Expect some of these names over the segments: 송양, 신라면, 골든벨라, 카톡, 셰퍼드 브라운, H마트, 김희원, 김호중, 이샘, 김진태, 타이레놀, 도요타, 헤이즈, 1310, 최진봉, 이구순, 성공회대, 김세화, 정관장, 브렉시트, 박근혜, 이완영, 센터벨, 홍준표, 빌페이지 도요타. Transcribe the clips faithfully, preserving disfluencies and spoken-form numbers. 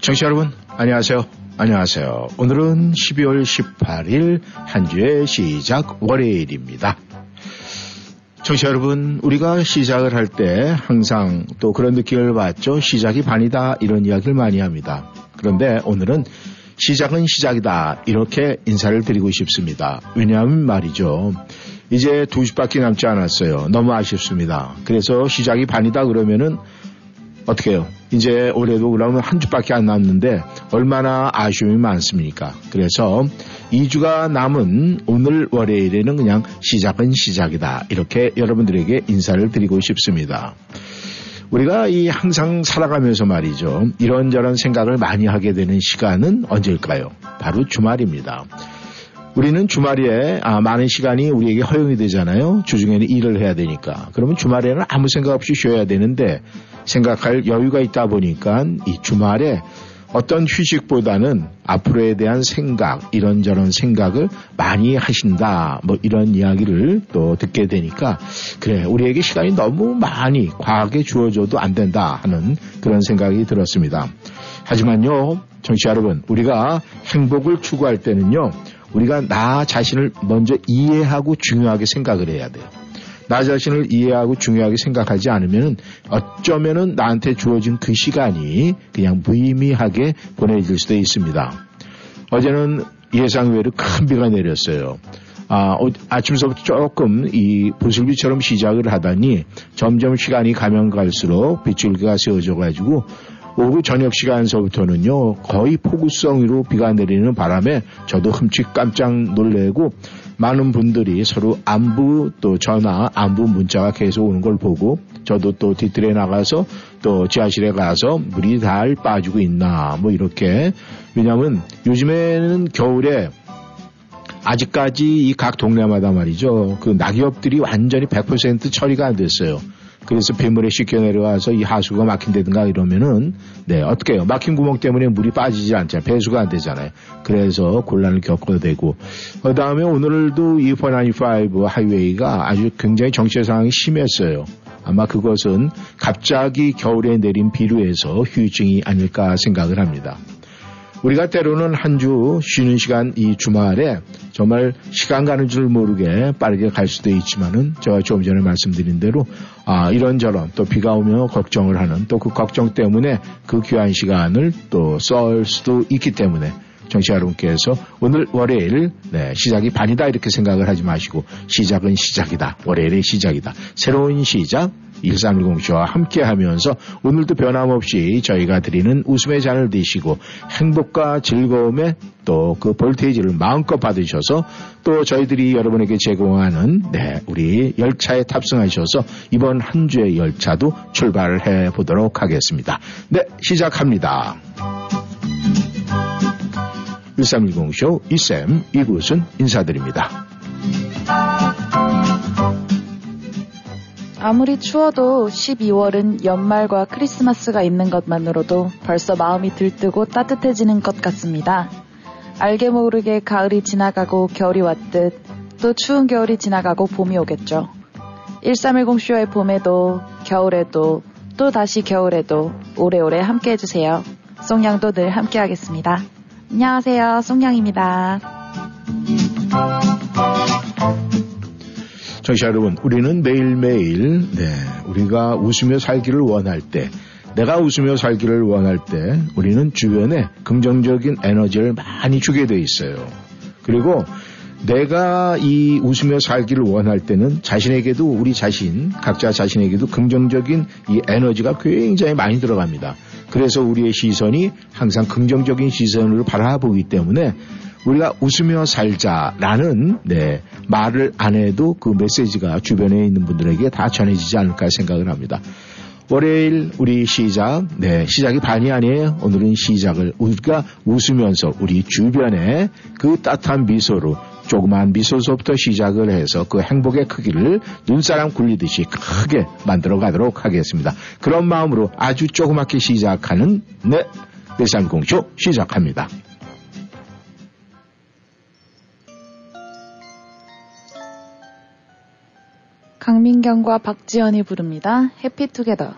청취자 여러분, 안녕하세요. 안녕하세요. 오늘은 십이월 십팔일 한 주의 시작 월요일입니다. 청취자 여러분, 우리가 시작을 할 때 항상 또 그런 느낌을 받죠. 시작이 반이다 이런 이야기를 많이 합니다. 그런데 오늘은 시작은 시작이다 이렇게 인사를 드리고 싶습니다. 왜냐하면 말이죠. 이제 두 주밖에 남지 않았어요. 너무 아쉽습니다. 그래서 시작이 반이다 그러면은 어떻게 해요? 이제 올해도 그러면 한 주밖에 안 남는데 얼마나 아쉬움이 많습니까? 그래서 이 주가 남은 오늘 월요일에는 그냥 시작은 시작이다. 이렇게 여러분들에게 인사를 드리고 싶습니다. 우리가 이 항상 살아가면서 말이죠. 이런저런 생각을 많이 하게 되는 시간은 언제일까요? 바로 주말입니다. 우리는 주말에 아, 많은 시간이 우리에게 허용이 되잖아요. 주중에는 일을 해야 되니까. 그러면 주말에는 아무 생각 없이 쉬어야 되는데 생각할 여유가 있다 보니까 이 주말에 어떤 휴식보다는 앞으로에 대한 생각, 이런저런 생각을 많이 하신다. 뭐 이런 이야기를 또 듣게 되니까 그래, 우리에게 시간이 너무 많이 과하게 주어져도 안 된다 하는 그런 생각이 들었습니다. 하지만요, 청취자 여러분, 우리가 행복을 추구할 때는요. 우리가 나 자신을 먼저 이해하고 중요하게 생각을 해야 돼요. 나 자신을 이해하고 중요하게 생각하지 않으면 어쩌면은 나한테 주어진 그 시간이 그냥 무의미하게 보내질 수도 있습니다. 어제는 예상외로 큰 비가 내렸어요. 아, 아침서부터 조금 이 보슬비처럼 시작을 하다니 점점 시간이 가면 갈수록 빗줄기가 세워져가지고 오후 저녁 시간서부터는요 거의 폭우성으로 비가 내리는 바람에 저도 흠칫 깜짝 놀래고 많은 분들이 서로 안부 또 전화 안부 문자가 계속 오는 걸 보고 저도 또 뒤뜰에 나가서 또 지하실에 가서 물이 잘 빠지고 있나 뭐 이렇게. 왜냐하면 요즘에는 겨울에 아직까지 이 각 동네마다 말이죠 그 낙엽들이 완전히 백 퍼센트 처리가 안 됐어요. 그래서 빗물에 씻겨 내려와서 이 하수구가 막힌다든가 이러면은, 네, 어떻게 해요? 막힌 구멍 때문에 물이 빠지지 않잖아요. 배수가 안 되잖아요. 그래서 곤란을 겪어야 되고. 그 다음에 오늘도 이 사백구십오 하이웨이가 아주 굉장히 정체 상황이 심했어요. 아마 그것은 갑자기 겨울에 내린 비로 해서 후유증이 아닐까 생각을 합니다. 우리가 때로는 한 주 쉬는 시간 이 주말에 정말 시간 가는 줄 모르게 빠르게 갈 수도 있지만은 제가 조금 전에 말씀드린 대로 아 이런저런 또 비가 오면 걱정을 하는 또 그 걱정 때문에 그 귀한 시간을 또 쏠 수도 있기 때문에 정치 여러분께서 오늘 월요일 네, 시작이 반이다 이렇게 생각을 하지 마시고 시작은 시작이다. 월요일의 시작이다. 새로운 시작. 천삼백십 쇼와 함께하면서 오늘도 변함없이 저희가 드리는 웃음의 잔을 드시고 행복과 즐거움의 또 그 볼테이지를 마음껏 받으셔서 또 저희들이 여러분에게 제공하는 네 우리 열차에 탑승하셔서 이번 한 주의 열차도 출발해 보도록 하겠습니다. 네, 시작합니다. 천삼백십 쇼 이샘 이구순 인사드립니다. 아무리 추워도 십이월은 연말과 크리스마스가 있는 것만으로도 벌써 마음이 들뜨고 따뜻해지는 것 같습니다. 알게 모르게 가을이 지나가고 겨울이 왔듯 또 추운 겨울이 지나가고 봄이 오겠죠. 천삼백십 쇼의 봄에도 겨울에도 또 다시 겨울에도 오래오래 함께해주세요. 송양도 늘 함께하겠습니다. 안녕하세요. 송양입니다. 청취자 여러분, 우리는 매일매일 네, 우리가 웃으며 살기를 원할 때, 내가 웃으며 살기를 원할 때 우리는 주변에 긍정적인 에너지를 많이 주게 돼 있어요. 그리고 내가 이 웃으며 살기를 원할 때는 자신에게도 우리 자신, 각자 자신에게도 긍정적인 이 에너지가 굉장히 많이 들어갑니다. 그래서 우리의 시선이 항상 긍정적인 시선으로 바라보기 때문에 우리가 웃으며 살자라는 네, 말을 안 해도 그 메시지가 주변에 있는 분들에게 다 전해지지 않을까 생각을 합니다. 월요일 우리 시작, 네, 시작이 반이 아니에요. 오늘은 시작을 우리가 웃으면서 우리 주변에 그 따뜻한 미소로 조그만 미소서부터 시작을 해서 그 행복의 크기를 눈사람 굴리듯이 크게 만들어 가도록 하겠습니다. 그런 마음으로 아주 조그맣게 시작하는 네, 내삼공쇼 시작합니다. 강민경과 박지연이 부릅니다. 해피투게더.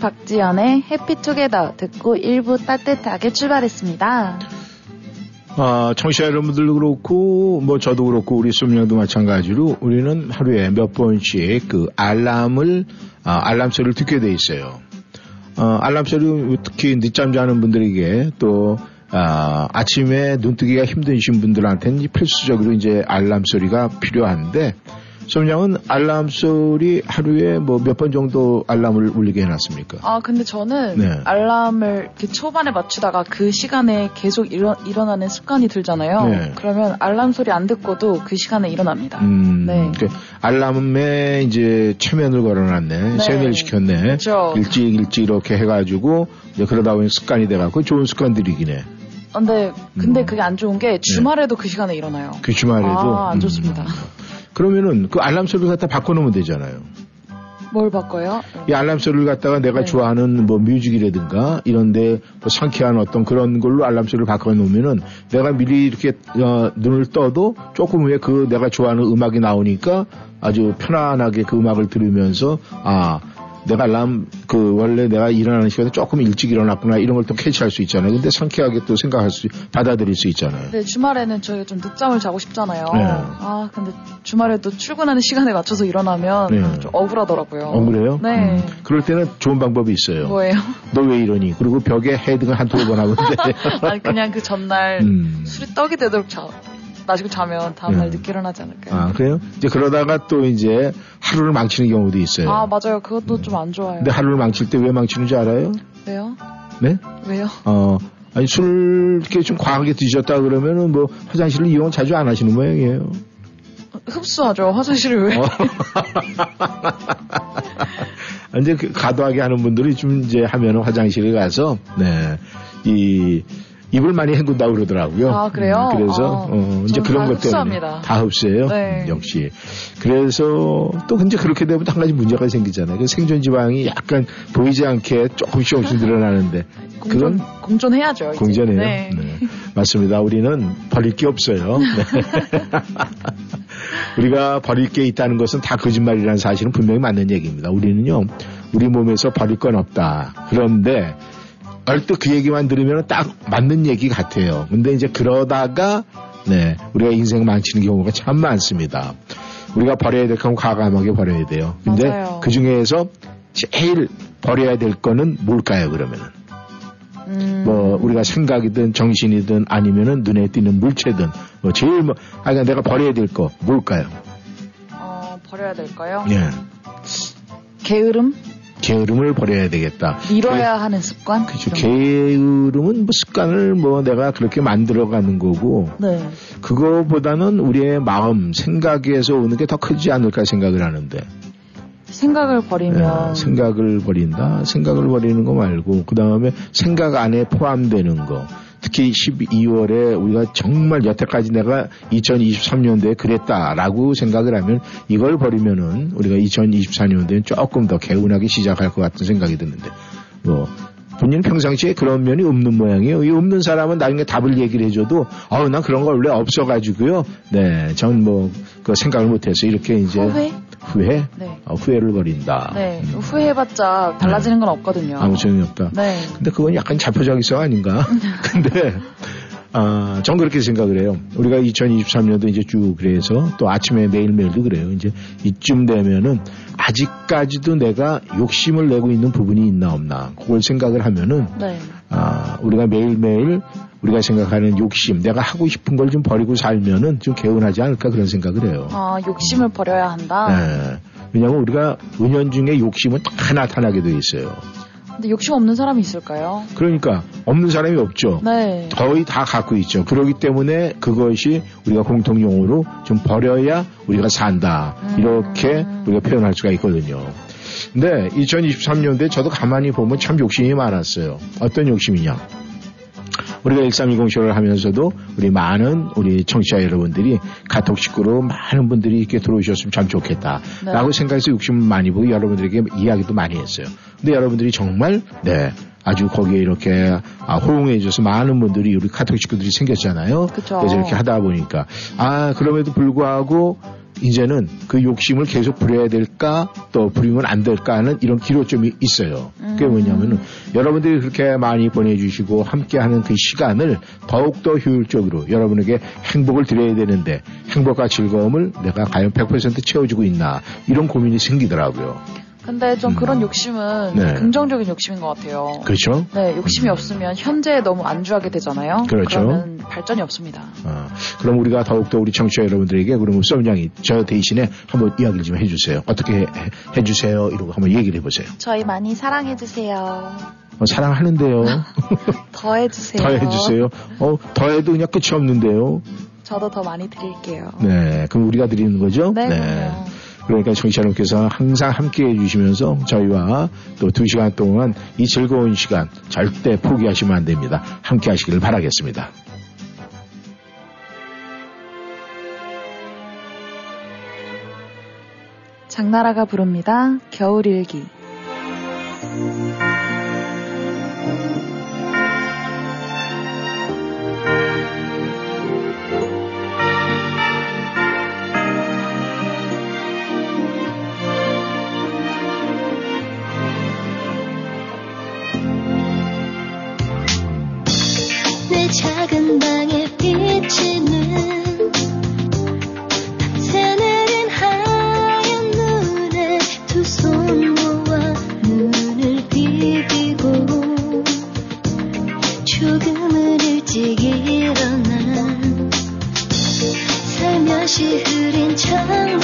박지연의 해피투게더 듣고 일 부 따뜻하게 출발했습니다. 아, 청취자 여러분들도 그렇고 뭐 저도 그렇고 우리 수명도 마찬가지로 우리는 하루에 몇 번씩 그 알람을 아, 알람 소리를 듣게 돼 있어요. 아, 알람 소리 특히 늦잠 자는 분들에게 또 아, 아침에 눈뜨기가 힘드신 분들한테는 필수적으로 이제 알람 소리가 필요한데 송양은 알람 소리 하루에 뭐 몇 번 정도 알람을 울리게 해놨습니까? 아, 근데 저는 네. 알람을 그 초반에 맞추다가 그 시간에 계속 일어, 일어나는 습관이 들잖아요. 네. 그러면 알람 소리 안 듣고도 그 시간에 일어납니다. 음, 네. 그러니까 알람에 이제 최면을 걸어놨네. 네. 세뇌를 시켰네. 그렇죠. 일찍 일찍 이렇게 해가지고 이제 그러다 보니 습관이 돼갖고 좋은 습관들이긴 해. 아, 네. 근데 음. 그게 안 좋은 게 주말에도 네. 그 시간에 일어나요. 그 주말에도? 아, 안 좋습니다. 음. 그러면은 그 알람 소리를 갖다 바꿔놓으면 되잖아요. 뭘 바꿔요? 이 알람 소리를 갖다가 내가 네. 좋아하는 뭐 뮤직이라든가 이런데 뭐 상쾌한 어떤 그런 걸로 알람 소리를 바꿔놓으면은 내가 미리 이렇게 어, 눈을 떠도 조금 후에 그 내가 좋아하는 음악이 나오니까 아주 편안하게 그 음악을 들으면서 아 내가 알람 그 원래 내가 일어나는 시간에 조금 일찍 일어났구나 이런 걸 또 캐치할 수 있잖아요. 근데 상쾌하게 또 생각할 수 받아들일 수 있잖아요. 네, 주말에는 저희가 좀 늦잠을 자고 싶잖아요. 네. 아 근데 주말에도 출근하는 시간에 맞춰서 일어나면 네. 좀 억울하더라고요. 억울해요? 네. 음, 그럴 때는 좋은 방법이 있어요. 뭐예요? 너 왜 이러니? 그리고 벽에 헤딩을 한두 번 하고 있는데. 아니 그냥 그 전날 음. 술이 떡이 되도록 자. 마시고 자면 다음날 네. 늦게 일어나지 않을까요? 아 그래요? 이제 그러다가 또 이제 하루를 망치는 경우도 있어요. 아 맞아요. 그것도 네. 좀 안 좋아요. 근데 하루를 망칠 때 왜 망치는지 알아요? 왜요? 네? 왜요? 어 아니 술 이렇게 좀 과하게 드셨다 그러면은 뭐 화장실을 이용 자주 안 하시는 모양이에요. 흡수하죠. 화장실을 왜? 이제 과도하게 하는 분들이 좀 이제 하면은 화장실에 가서 네 이. 입을 많이 헹군다고 그러더라고요. 아, 그래요? 음, 그래서, 아, 어, 이제 그런 것 때문에. 다 흡수해요? 네. 음, 역시. 그래서 또 이제 그렇게 되면 한 가지 문제가 생기잖아요. 생존 지방이 약간 보이지 않게 조금씩 조금씩 늘어나는데. 공존, 그런? 공존해야죠. 이제. 공존해요. 네. 네. 맞습니다. 우리는 버릴 게 없어요. 네. 우리가 버릴 게 있다는 것은 다 거짓말이라는 사실은 분명히 맞는 얘기입니다. 우리는요, 우리 몸에서 버릴 건 없다. 그런데, 얼뜻 그 얘기만 들으면 딱 맞는 얘기 같아요. 근데 이제 그러다가, 네, 우리가 인생 망치는 경우가 참 많습니다. 우리가 버려야 될 건 과감하게 버려야 돼요. 근데 맞아요. 그 중에서 제일 버려야 될 거는 뭘까요, 그러면은? 음... 뭐, 우리가 생각이든 정신이든 아니면은 눈에 띄는 물체든, 뭐, 제일 뭐, 아, 그러니까 내가 버려야 될 거, 뭘까요? 어, 버려야 될 거요? 예. 게으름? 게으름을 버려야 되겠다. 밀어야 게, 하는 습관? 그렇죠. 게으름은 뭐 습관을 뭐 내가 그렇게 만들어가는 거고 네. 그거보다는 우리의 마음, 생각에서 오는 게 더 크지 않을까 생각을 하는데 생각을 버리면 네, 생각을 버린다. 생각을 버리는 거 말고 그 다음에 생각 안에 포함되는 거 특히 십이월에 우리가 정말 여태까지 내가 이천이십삼 년도에 그랬다라고 생각을 하면 이걸 버리면은 우리가 이천이십사 년도엔 조금 더 개운하게 시작할 것 같은 생각이 드는데 뭐 본인은 평상시에 그런 면이 없는 모양이에요. 이 없는 사람은 나중에 답을 얘기를 해줘도 아우 난 그런 거 원래 없어가지고요. 네, 전 뭐 그 생각을 못해서 이렇게 이제 후회? 후회? 네. 어, 후회를 버린다. 네. 음. 후회해봤자 달라지는 네. 건 없거든요. 아무 소용이 없다. 네. 근데 그건 약간 자포자기성 아닌가? 근데 아, 전 그렇게 생각을 해요. 우리가 이천이십삼 년도 이제 쭉 그래서 또 아침에 매일매일도 그래요. 이제 이쯤 되면은 아직까지도 내가 욕심을 내고 있는 부분이 있나 없나 그걸 생각을 하면은 네. 아, 우리가 매일매일 우리가 생각하는 욕심, 내가 하고 싶은 걸 좀 버리고 살면은 좀 개운하지 않을까 그런 생각을 해요. 아, 욕심을 버려야 한다? 네. 왜냐면 우리가 은연중에 욕심은 다 나타나게 돼 있어요. 근데 욕심 없는 사람이 있을까요? 그러니까 없는 사람이 없죠. 네. 거의 다 갖고 있죠. 그렇기 때문에 그것이 우리가 공통용어로 좀 버려야 우리가 산다. 음. 이렇게 우리가 표현할 수가 있거든요. 근데 이천이십삼 년도에 저도 가만히 보면 참 욕심이 많았어요. 어떤 욕심이냐? 우리가 일삼이공 쇼를 하면서도 우리 많은 우리 청취자 여러분들이 카톡 식구로 많은 분들이 이렇게 들어오셨으면 참 좋겠다. 네. 라고 생각해서 욕심을 많이 보고 여러분들에게 이야기도 많이 했어요. 근데 여러분들이 정말, 네. 아주 거기에 이렇게 호응해줘서 많은 분들이 우리 카톡 식구들이 생겼잖아요. 그쵸. 그래서 이렇게 하다 보니까. 아, 그럼에도 불구하고 이제는 그 욕심을 계속 부려야 될까 또 부리면 안 될까 하는 이런 기로점이 있어요. 음. 그게 뭐냐면은 여러분들이 그렇게 많이 보내주시고 함께하는 그 시간을 더욱더 효율적으로 여러분에게 행복을 드려야 되는데 행복과 즐거움을 내가 과연 백 퍼센트 채워주고 있나 이런 고민이 생기더라고요. 근데 좀 음. 그런 욕심은 네. 긍정적인 욕심인 것 같아요. 그렇죠. 네, 욕심이 음. 없으면 현재에 너무 안주하게 되잖아요. 그렇죠. 그러면 발전이 없습니다. 아, 그럼 우리가 더욱더 우리 청취자 여러분들에게 그러면 썸냥이 저 대신에 한번 이야기를 좀 해주세요. 어떻게 해, 해주세요? 이러고 한번 얘기를 해보세요. 저희 많이 사랑해주세요. 어, 사랑하는데요. 더 해주세요. 더 해주세요. 어, 더 해도 그냥 끝이 없는데요. 저도 더 많이 드릴게요. 네, 그럼 우리가 드리는 거죠? 네. 네. 그러니까 청취자 여러분께서 항상 함께해 주시면서 저희와 또 두 시간 동안 이 즐거운 시간 절대 포기하시면 안 됩니다. 함께 하시길 바라겠습니다. 장나라가 부릅니다. 겨울일기. 작은 방에 비치는 기다려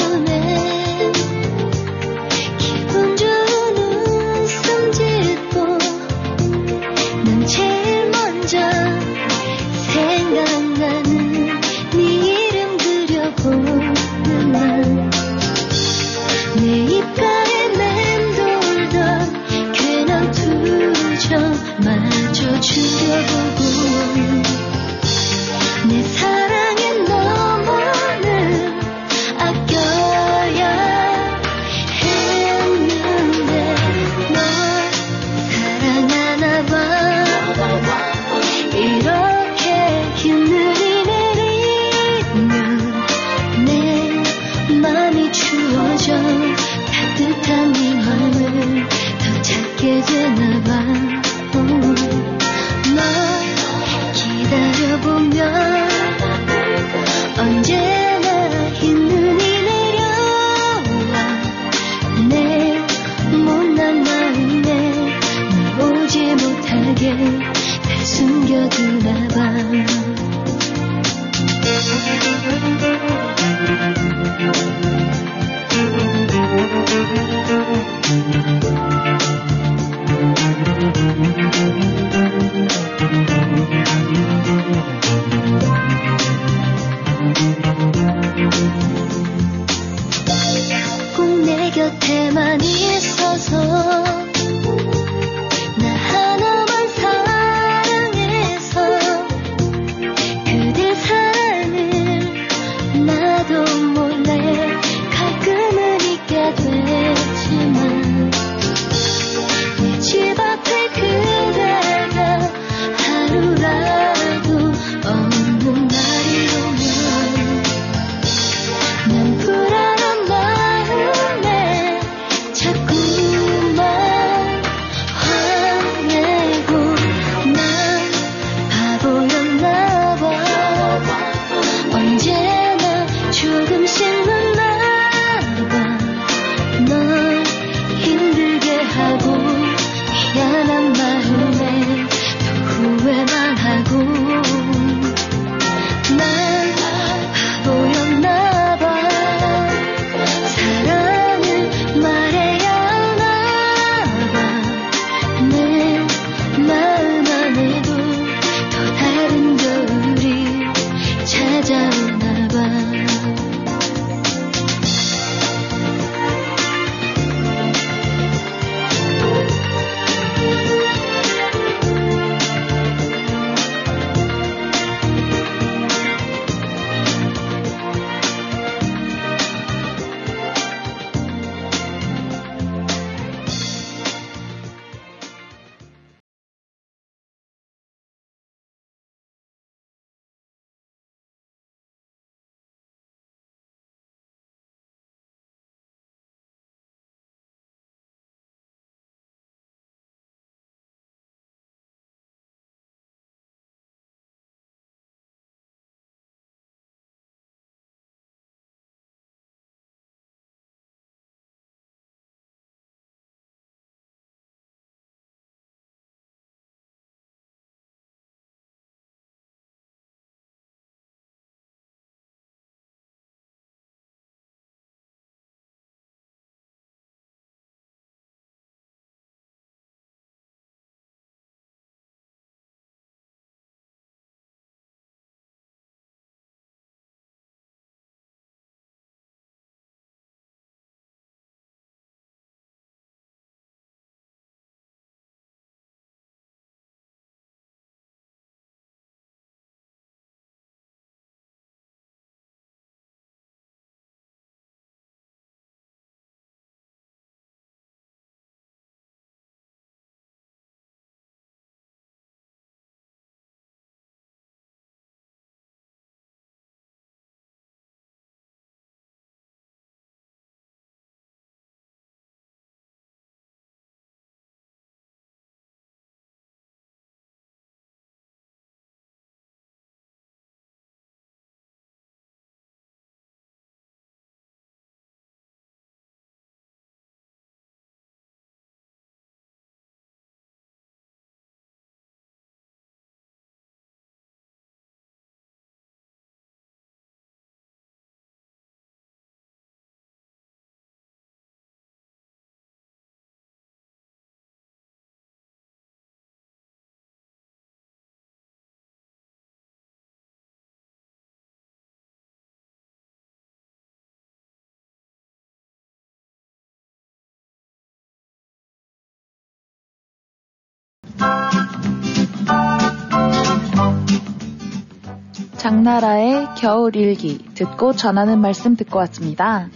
장나라의 겨울일기 듣고 전하는 말씀 듣고 왔습니다.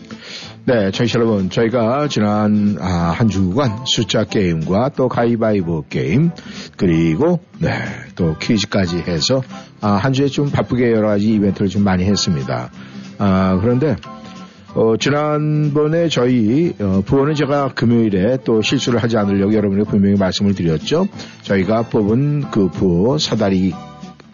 네, 청취자 여러분, 저희가 지난 아, 한 주간 숫자 게임과 또 가위바위보 게임 그리고 네, 또 퀴즈까지 해서 아, 한 주에 좀 바쁘게 여러 가지 이벤트를 좀 많이 했습니다. 아, 그런데 어, 지난번에 저희 어, 부원은 제가 금요일에 또 실수를 하지 않으려고 여러분에게 분명히 말씀을 드렸죠. 저희가 뽑은 그 부호 사다리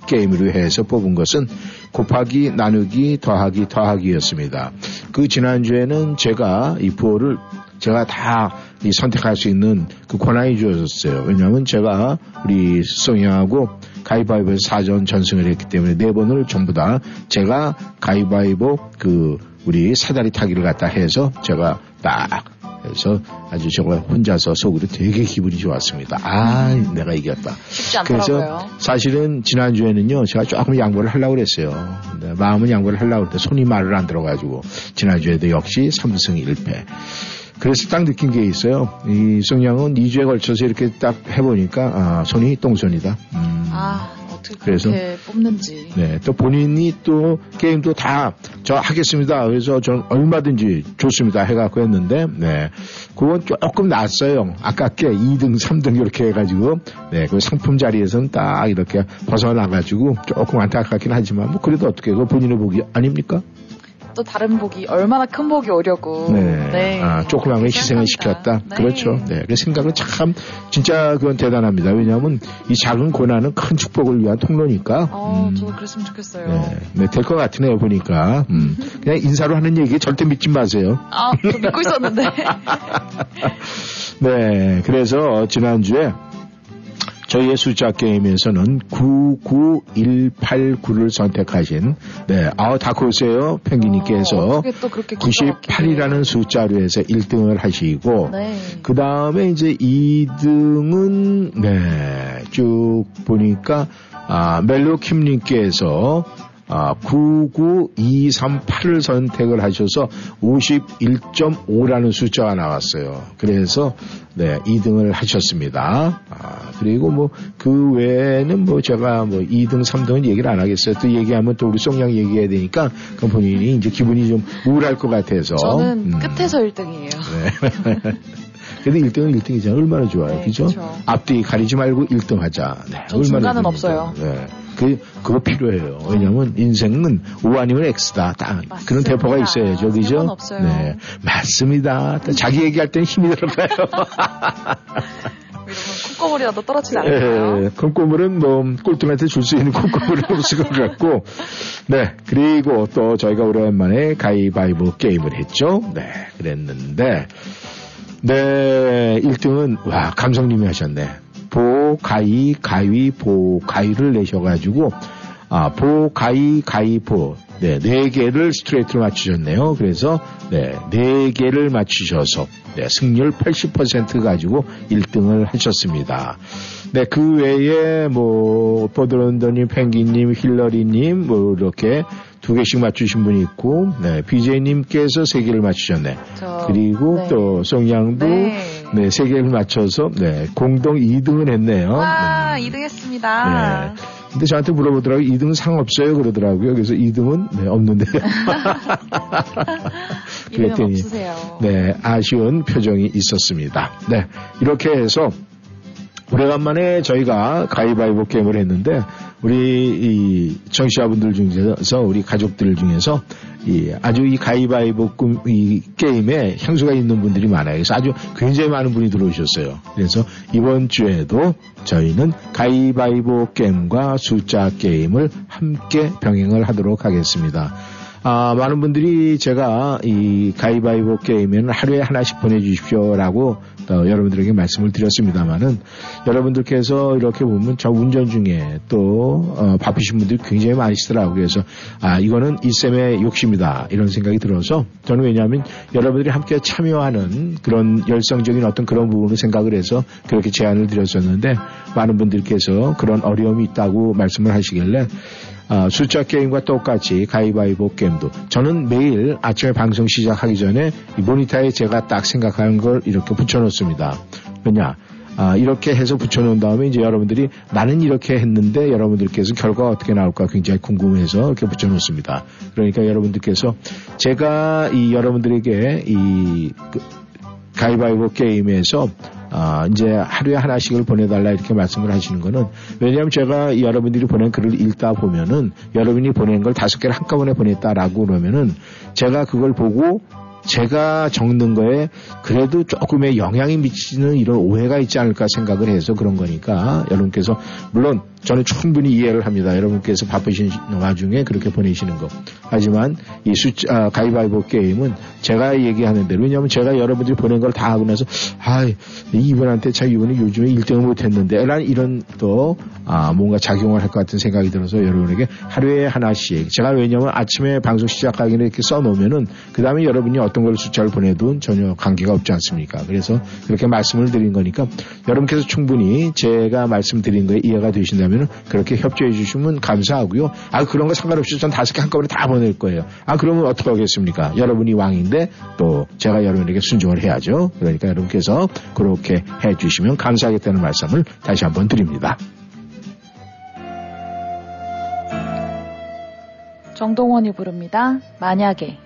게임으로 해서 뽑은 것은 곱하기, 나누기, 더하기, 더하기였습니다. 그 지난주에는 제가 이 부호를 제가 다 이 선택할 수 있는 그 권한이 주어졌어요. 왜냐하면 제가 우리 송양하고 가위바위보에서 사전 전승을 했기 때문에 네 번을 전부 다 제가 가위바위보 그 우리 사다리 타기를 갖다 해서 제가 딱 그래서 아주 제가 혼자서 속으로 되게 기분이 좋았습니다. 아, 내가 이겼다. 쉽지 않더라고요. 그래서 사실은 지난주에는요, 제가 조금 양보를 하려고 그랬어요. 근데 마음은 양보를 하려고 그랬는데 손이 말을 안 들어가지고 지난주에도 역시 삼승 일패. 그래서 딱 느낀 게 있어요. 이 송양은 이 주에 걸쳐서 이렇게 딱 해보니까 아, 손이 똥손이다. 음. 아. 그래서 뽑는지. 네, 또 본인이 또 게임도 다 저 하겠습니다. 그래서 저는 얼마든지 좋습니다 해갖고 했는데, 네, 그건 조금 낫어요. 아깝게 이등 삼등 이렇게 해가지고, 네, 그 상품 자리에서는 딱 이렇게 벗어나가지고 조금 안타깝긴 하지만 뭐 그래도 어떻게 그 본인의 복이 아닙니까? 또 다른 복이 얼마나 큰 복이 오려고. 네. 네. 아, 조그만 걸 희생을 시켰다. 네. 그렇죠. 네. 그 생각은 참 진짜 그건 대단합니다. 왜냐하면 이 작은 고난은 큰 축복을 위한 통로니까. 어, 음. 저도 그랬으면 좋겠어요. 네. 네, 될 것 같으네요 보니까. 음. 그냥 인사로 하는 얘기 절대 믿지 마세요. 아, 저 믿고 있었는데. 네. 그래서 지난주에 저희의 숫자 게임에서는 구구일팔구를 선택하신, 네, 아우, 다크호스예요 펭귄님께서. 어, 구십팔이라는 숫자로 해서 일등을 하시고, 네. 그 다음에 이제 이등은, 네, 쭉 보니까, 아, 멜로킴님께서, 아, 구구이삼팔을 선택을 하셔서 오십일 점 오라는 숫자가 나왔어요. 그래서, 네, 이등을 하셨습니다. 아, 그리고 뭐, 그 외에는 뭐, 제가 뭐, 이등, 삼등은 얘기를 안 하겠어요. 또 얘기하면 또 우리 송양 얘기해야 되니까, 그럼 본인이 이제 기분이 좀 우울할 것 같아서. 저는 음. 끝에서 일등이에요. 네. 근데 일등은 일등이잖아요. 얼마나 좋아요. 네, 그죠? 그쵸. 앞뒤 가리지 말고 일등 하자. 네, 저 얼마나 중간은 됩니까? 없어요. 네. 그, 그거 필요해요. 왜냐면 인생은 O 아니면 X다. 딱. 맞습니다. 그런 대포가 있어야죠. 그죠? 네. 맞습니다. 자기 얘기할 때는 힘이 들어가요. 콩고물이라도 떨어지지 않을까요? 예, 콩고물은 뭐 꼴등한테 줄 수 있는 콩고물은 없을 것 같고, 네, 그리고 또 저희가 오랜만에 가위바위보 게임을 했죠. 네, 그랬는데, 네, 일등은 와 감성님이 하셨네. 보 가위 가위 보 가위를 내셔가지고 아 보 가위 가위 보 네 네 개를 스트레이트로 맞추셨네요. 그래서 네 네 개를 맞추셔서 네 승률 팔십 퍼센트 가지고 일등을 하셨습니다. 네 그 외에 뭐 보드런더님, 펭귄님, 힐러리님 뭐 이렇게 두 개씩 맞추신 분이 있고, 네, 비제이님께서 세 개를 맞추셨네. 저, 그리고 네. 또 송양도 네. 네, 세 개를 맞춰서 네, 공동 이등을 했네요. 와, 음. 이등 했습니다. 네. 근데 저한테 물어보더라고요. 이등은 상 없어요 그러더라고요. 그래서 이등은 네, 없는데요. 그랬더니 없으세요. 네, 아쉬운 표정이 있었습니다. 네, 이렇게 해서 오래간만에 저희가 가위바위보 게임을 했는데 우리 이 청취자분들 중에서 우리 가족들 중에서 이 아주 이 가위바위보 꿈, 이 게임에 향수가 있는 분들이 많아요. 그래서 아주 굉장히 많은 분이 들어오셨어요. 그래서 이번 주에도 저희는 가위바위보 게임과 숫자 게임을 함께 병행을 하도록 하겠습니다. 아, 많은 분들이 제가 이 가위바위보 게임에는 하루에 하나씩 보내주십시오라고 여러분들에게 말씀을 드렸습니다만은 여러분들께서 이렇게 보면 저 운전 중에 또 어, 바쁘신 분들이 굉장히 많으시더라고요. 그래서 아 이거는 이쌤의 욕심이다 이런 생각이 들어서 저는 왜냐하면 여러분들이 함께 참여하는 그런 열성적인 어떤 그런 부분을 생각을 해서 그렇게 제안을 드렸었는데 많은 분들께서 그런 어려움이 있다고 말씀을 하시길래 아, 숫자 게임과 똑같이 가위바위보 게임도 저는 매일 아침에 방송 시작하기 전에 이 모니터에 제가 딱 생각하는 걸 이렇게 붙여놓습니다. 왜냐? 아, 이렇게 해서 붙여놓은 다음에 이제 여러분들이 나는 이렇게 했는데 여러분들께서 결과가 어떻게 나올까 굉장히 궁금해서 이렇게 붙여놓습니다. 그러니까 여러분들께서 제가 이 여러분들에게 이 그 가위바위보 게임에서 아, 이제 하루에 하나씩을 보내달라 이렇게 말씀을 하시는 거는 왜냐하면 제가 여러분들이 보낸 글을 읽다 보면은 여러분이 보낸 걸 다섯 개를 한꺼번에 보냈다라고 그러면은 제가 그걸 보고 제가 적는 거에 그래도 조금의 영향이 미치는 이런 오해가 있지 않을까 생각을 해서 그런 거니까 여러분께서 물론 저는 충분히 이해를 합니다. 여러분께서 바쁘신 와중에 그렇게 보내시는 거. 하지만 이 숫자, 아, 가위바위보 게임은 제가 얘기하는 대로 왜냐하면 제가 여러분들이 보낸 걸 다 하고 나서 아 이분한테 참 이분이 요즘에 일 등을 못했는데 라는 이런 또 아, 뭔가 작용을 할 것 같은 생각이 들어서 여러분에게 하루에 하나씩 제가 왜냐하면 아침에 방송 시작하기 전에 이렇게 써놓으면은 그 다음에 여러분이 어떤 걸 숫자를 보내도 전혀 관계가 없지 않습니까? 그래서 그렇게 말씀을 드린 거니까 여러분께서 충분히 제가 말씀드린 거에 이해가 되신다면 그렇게 협조해 주시면 감사하고요. 아 그런 거 상관없이 전 다섯 개 한꺼번에 다 보낼 거예요. 아 그러면 어떻게 하겠습니까? 여러분이 왕인데 또 제가 여러분에게 순종을 해야죠. 그러니까 여러분께서 그렇게 해주시면 감사하겠다는 말씀을 다시 한번 드립니다. 정동원이 부릅니다. 만약에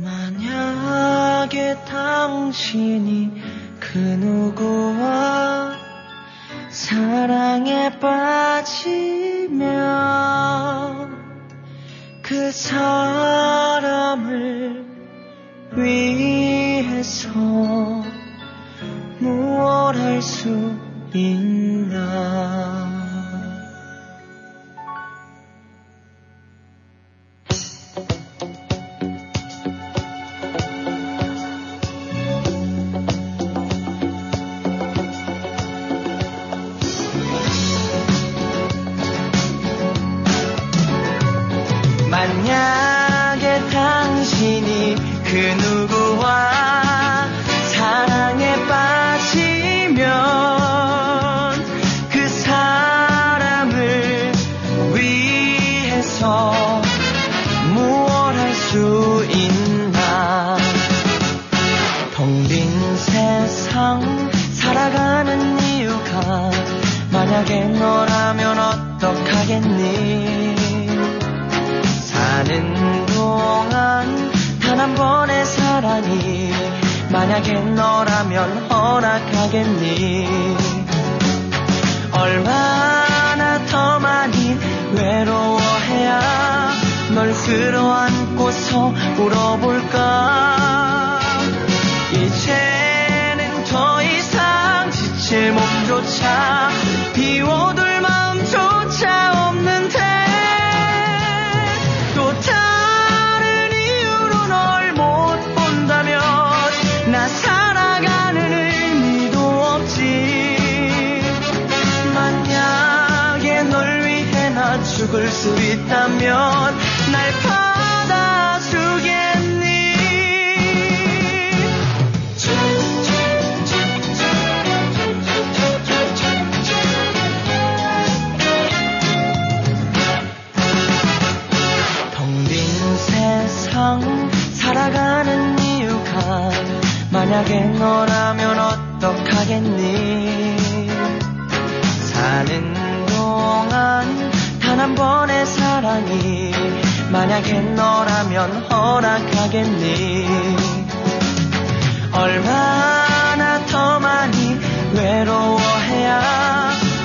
만약에 당신이 그 누구와 사랑에 빠지면 그 사람을 위해서 무엇 할 수 있나 만약에 당신이 그 누구와 사랑에 빠지면 그 사람을 위해서 무엇 할 수 있나 텅 빈 세상 살아가는 이유가 만약에 너라면 어떡하겠니 사는 동안 단 한 번의 사랑이 만약에 너라면 허락하겠니 얼마나 더 많이 외로워해야 널 끌어안고서 울어볼까 이제는 더 이상 지칠 몸조차 비워둘 마음조차 없는데 죽을 수 있다면 날 받아주겠니 텅 빈 세상 살아가는 이유가 만약에 너라면 어떡하겠니 사는 동안 단 한 번의 사랑이 만약에 너라면 허락하겠니 얼마나 더 많이 외로워해야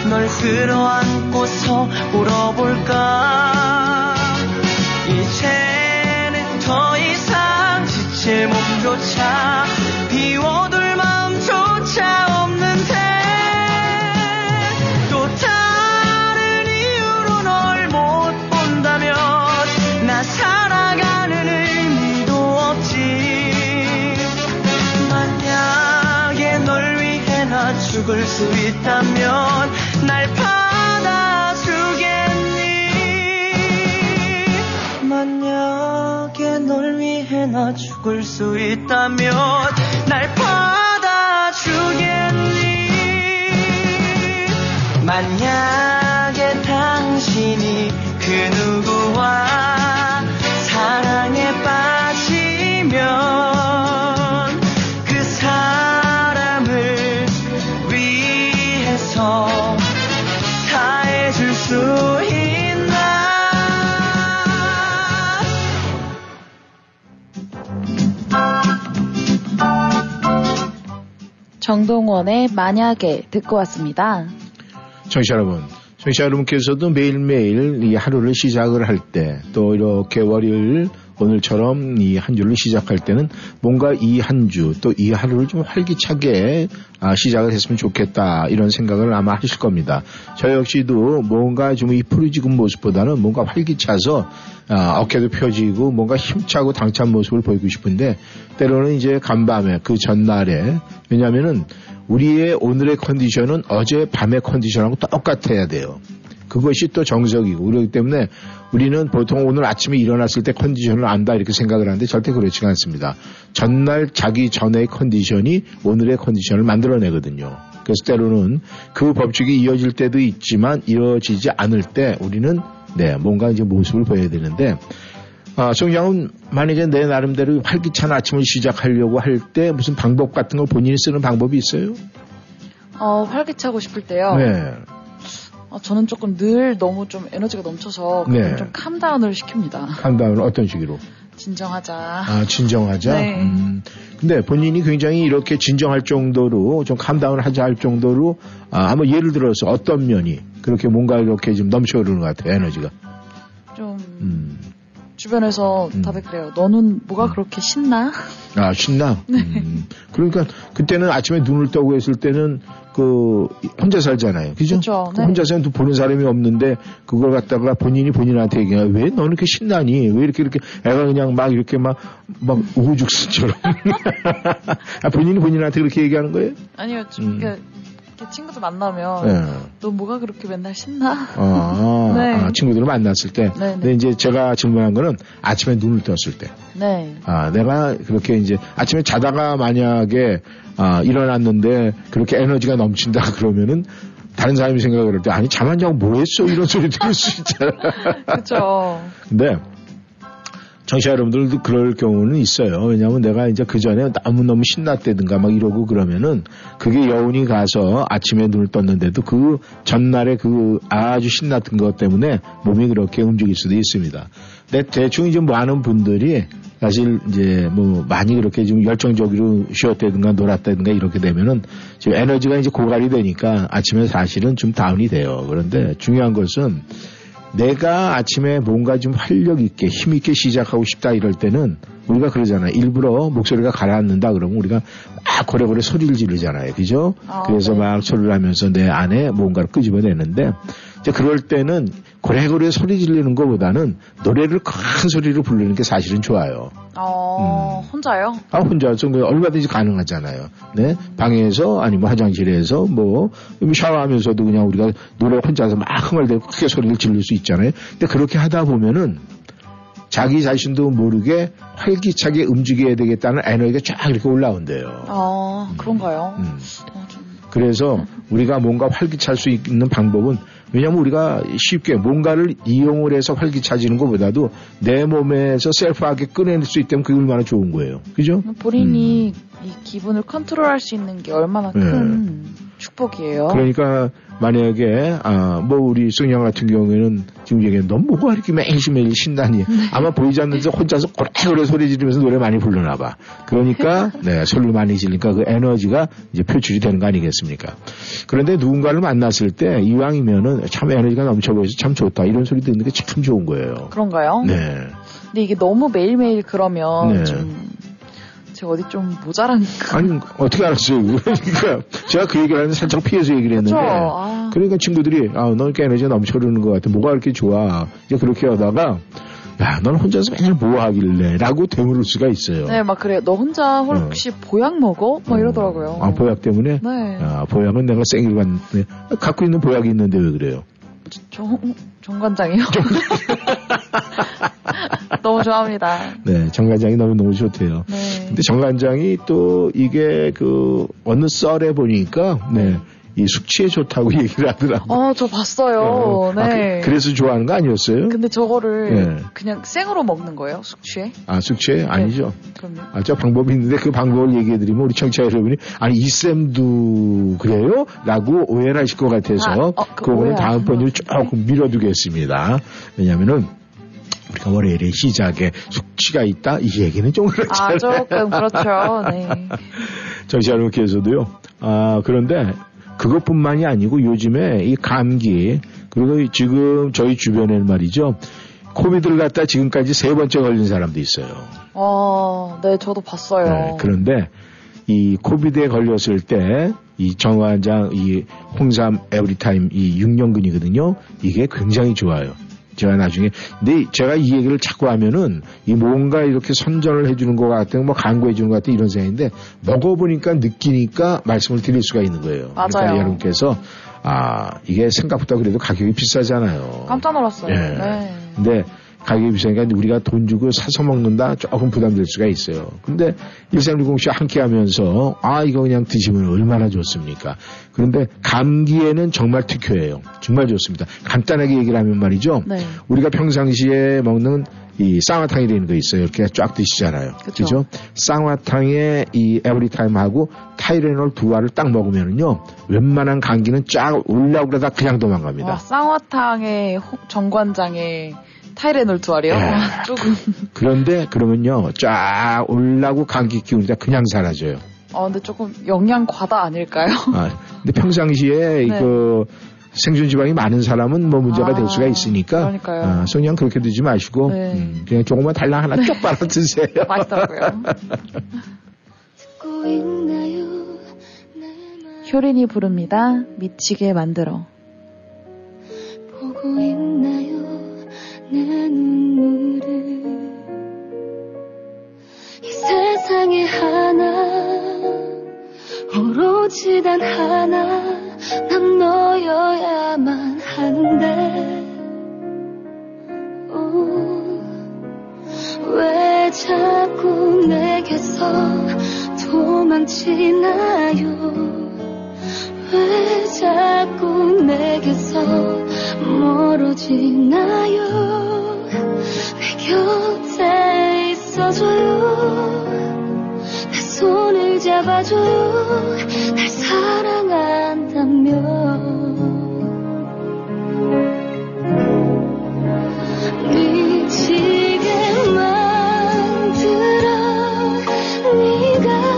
널 끌어안고서 울어볼까 이제는 더 이상 지칠 몸조차 비워둘 마음조차 없는데 살아가는 의미도 없지 만약에 널 위해 나 죽을 수 있다면 날 받아주겠니 만약에 널 위해 나 죽을 수 있다면 날 받아주겠니 만약에 당신이 그 누구와 사랑 정동원의 만약에 듣고 왔습니다. 청취자 여러분, 청취자 여러분께서도 매일매일 이 하루를 시작을 할 때, 또 이렇게 월요일 오늘처럼 이 한 주를 시작할 때는 뭔가 이 한 주, 또 이 하루를 좀 활기차게 아, 시작을 했으면 좋겠다 이런 생각을 아마 하실 겁니다. 저 역시도 뭔가 좀 이 푸르지근 모습보다는 뭔가 활기차서 아, 어깨도 펴지고 뭔가 힘차고 당찬 모습을 보이고 싶은데 때로는 이제 간밤에 그 전날에 왜냐하면은 우리의 오늘의 컨디션은 어제 밤의 컨디션하고 똑같아야 돼요. 그것이 또 정석이고 그렇기 때문에 우리는 보통 오늘 아침에 일어났을 때 컨디션을 안다 이렇게 생각을 하는데 절대 그렇지가 않습니다. 전날 자기 전의 컨디션이 오늘의 컨디션을 만들어내거든요. 그래서 때로는 그 법칙이 이어질 때도 있지만 이어지지 않을 때 우리는 네 뭔가 이제 모습을 보여야 되는데 아, 송양은 만약에 내 나름대로 활기찬 아침을 시작하려고 할 때 무슨 방법 같은 걸 본인이 쓰는 방법이 있어요? 어 활기차고 싶을 때요. 네. 저는 조금 늘 너무 좀 에너지가 넘쳐서 네. 좀 캄다운을 시킵니다. 캄다운을 어떤 식으로? 진정하자. 아, 진정하자? 네. 음. 근데 본인이 굉장히 이렇게 진정할 정도로 좀 캄다운을 하자 할 정도로 아, 한번 예를 들어서 어떤 면이 그렇게 뭔가 이렇게 좀 넘쳐오르는 것 같아요, 에너지가? 좀 음. 주변에서 음. 다들 그래요. 너는 뭐가 그렇게 신나? 아, 신나? 네. 음. 그러니까 그때는 아침에 눈을 떠고 했을 때는 그 혼자 살잖아요, 그죠? 그렇죠. 네. 혼자 살면 보는 사람이 없는데 그걸 갖다가 본인이 본인한테 얘기해요. 왜 너는 이렇게 신나니? 왜 이렇게 이렇게 애가 그냥 막 이렇게 막 막 우후죽순처럼? 아, 본인이 본인한테 그렇게 얘기하는 거예요? 아니요, 좀 그러니까 음. 친구들 만나면 네. 너 뭐가 그렇게 맨날 신나? 아, 네. 아, 친구들을 만났을 때. 네, 네. 근데 이제 제가 질문한 거는 아침에 눈을 떴을 때. 네. 아, 내가 그렇게 이제 아침에 자다가 만약에 아, 일어났는데 그렇게 에너지가 넘친다 그러면은 다른 사람이 생각을 할 때 아니 잠 안 자고 뭐 했어 이런 소리 들을 수 있잖아. 그렇죠. 근데 청취자 여러분들도 그럴 경우는 있어요. 왜냐하면 내가 이제 그 전에 너무너무 신났다든가 막 이러고 그러면은 그게 여운이 가서 아침에 눈을 떴는데도 그 전날에 그 아주 신났던 것 때문에 몸이 그렇게 움직일 수도 있습니다. 근데 대충 이제 많은 분들이 사실 이제 뭐 많이 그렇게 좀 열정적으로 쉬었다든가 놀았다든가 이렇게 되면은 지금 에너지가 이제 고갈이 되니까 아침에 사실은 좀 다운이 돼요. 그런데 중요한 것은 내가 아침에 뭔가 좀 활력 있게 힘 있게 시작하고 싶다 이럴 때는 우리가 그러잖아요. 일부러 목소리가 가라앉는다 그러면 우리가 막 고래고래 소리를 지르잖아요. 그죠? 아, 그래서 네. 막 소리를 하면서 내 안에 뭔가를 끄집어내는데 이제 그럴 때는 고래고래 소리 지르는 것보다는 노래를 큰 소리로 부르는 게 사실은 좋아요. 어, 음. 혼자요? 아, 혼자. 얼마든지 가능하잖아요. 네. 방에서, 아니면 화장실에서, 뭐, 샤워하면서도 그냥 우리가 노래 혼자서 막 흥얼대고 크게 소리를 지를 수 있잖아요. 근데 그렇게 하다 보면은 자기 자신도 모르게 활기차게 움직여야 되겠다는 에너지가 쫙 이렇게 올라온대요. 아, 그런가요? 음. 음. 그래서 우리가 뭔가 활기찰 수 있는 방법은 왜냐하면 우리가 쉽게 뭔가를 이용을 해서 활기차지는 것보다도 내 몸에서 셀프하게 꺼낼 수 있다면 그게 얼마나 좋은 거예요. 그죠? 본인이 음. 이 기분을 컨트롤할 수 있는 게 얼마나 큰 네. 축복이에요. 그러니까 만약에 아, 뭐 우리 승영 같은 경우에는 지금 얘기하는 넌 뭐가 이렇게 매일매일 신나니 네. 아마 보이지 않는데 혼자서 고래고래 소리 지르면서 노래 많이 부르나 봐. 그러니까 네, 소리 많이 지르니까 그 에너지가 이제 표출이 되는 거 아니겠습니까? 그런데 누군가를 만났을 때 이왕이면은 참 에너지가 넘쳐 보여서 참 좋다 이런 소리 듣는 게 참 좋은 거예요. 그런가요? 네. 근데 이게 너무 매일매일 그러면 네. 좀 제가 어디 좀 모자라니까. 아니 어떻게 알았어요? 그러니까 제가 그 얘기를 하는데 살짝 피해서 얘기를 했는데 아. 그러니까 친구들이 아, 너 이렇게 에너지가 넘쳐흐르는 것 같아. 뭐가 이렇게 좋아. 이제 그렇게 하다가 야, 넌 혼자서 맨날 뭐 하길래? 라고 되물을 수가 있어요. 네, 막 그래요. 너 혼자 혹시 네. 보약 먹어? 막 이러더라고요. 아, 보약 때문에? 네. 아, 보약은 내가 생일 갔는데 갖고 있는 보약이 있는데 왜 그래요? 정, 정관장이요? 너무 좋아합니다. 네, 정관장이 너무 너무 좋대요. 네. 근데 정관장이 또 이게 그 어느 썰에 보니까 네. 이 숙취에 좋다고 얘기를 하더라고요. 아, 저 봤어요. 네. 아, 네. 그, 그래서 좋아하는 거 아니었어요? 근데 저거를 네. 그냥 생으로 먹는 거예요? 숙취에? 아, 숙취에? 네. 아니죠. 그럼요. 아, 저 방법이 있는데 그 방법을 얘기해드리면 우리 청취자 여러분이 아니, 이쌤도 그래요? 라고 오해를 하실 것 같아서 아, 어, 그 그거는 다음번에 조금 밀어두겠습니다. 왜냐면은 우리가 월요일에 시작에 숙취가 있다 이 얘기는 좀 그렇잖아요. 아, 조금 그렇죠. 네. 정치 여러분께서도요. 아, 그런데 그것뿐만이 아니고 요즘에 이 감기 그리고 지금 저희 주변에는 말이죠. 코비드를 갖다 지금까지 세 번째 걸린 사람도 있어요. 어, 네, 저도 봤어요. 네, 그런데 이 코비드에 걸렸을 때 이 정관장 이 홍삼 에브리타임 이 육년근이거든요. 이게 굉장히 좋아요. 제가 나중에 근데 제가 이 얘기를 자꾸 하면은 이 뭔가 이렇게 선전을 해주는 것 같은 뭐 광고해 주는 것 같은 이런 생각인데 먹어보니까 느끼니까 말씀을 드릴 수가 있는 거예요. 맞아요. 그러니까 여러분께서 아 이게 생각보다 그래도 가격이 비싸잖아요. 깜짝 놀랐어요. 예. 네. 근데 가격이 비싸니까 우리가 돈 주고 사서 먹는다 조금 부담될 수가 있어요. 근데 일삼육공씨와 함께하면서 아 이거 그냥 드시면 얼마나 좋습니까. 그런데 감기에는 정말 특효예요. 정말 좋습니다. 간단하게 얘기를 하면 말이죠. 네. 우리가 평상시에 먹는 이 쌍화탕이라는 거 있어요. 이렇게 쫙 드시잖아요. 그렇죠? 쌍화탕에 이 에브리타임하고 타이레놀 두 알을 딱 먹으면은요. 웬만한 감기는 쫙 올라오고 그러다 그냥 도망갑니다. 와, 쌍화탕에 정관장에 타이레놀 두 알이요? 네. 와, 조금. 그런데 그러면요. 쫙 올라오고 감기 기운이다 그냥 사라져요. 아, 근데 조금 영양 과다 아닐까요? 아, 근데 평상시에 네. 그 생존 지방이 많은 사람은 뭐 문제가 아, 될 수가 있으니까. 그러니까요. 아, 송양 그렇게 드지 마시고 네. 음, 그냥 조금만 달랑 하나 네. 쪽 빨아 드세요. 맛있더라고요. 효린이 부릅니다. 미치게 만들어. 보고 있나요? 내 눈물을 이 세상에 하나 오로지 단 하나 난 너여야만 한데 오, 왜 자꾸 내게서 도망치나요 왜 자꾸 내게서 멀어지나요 내 곁에 있어줘요 내 손을 잡아줘요 날 사랑한다며 미치게 만들어 네가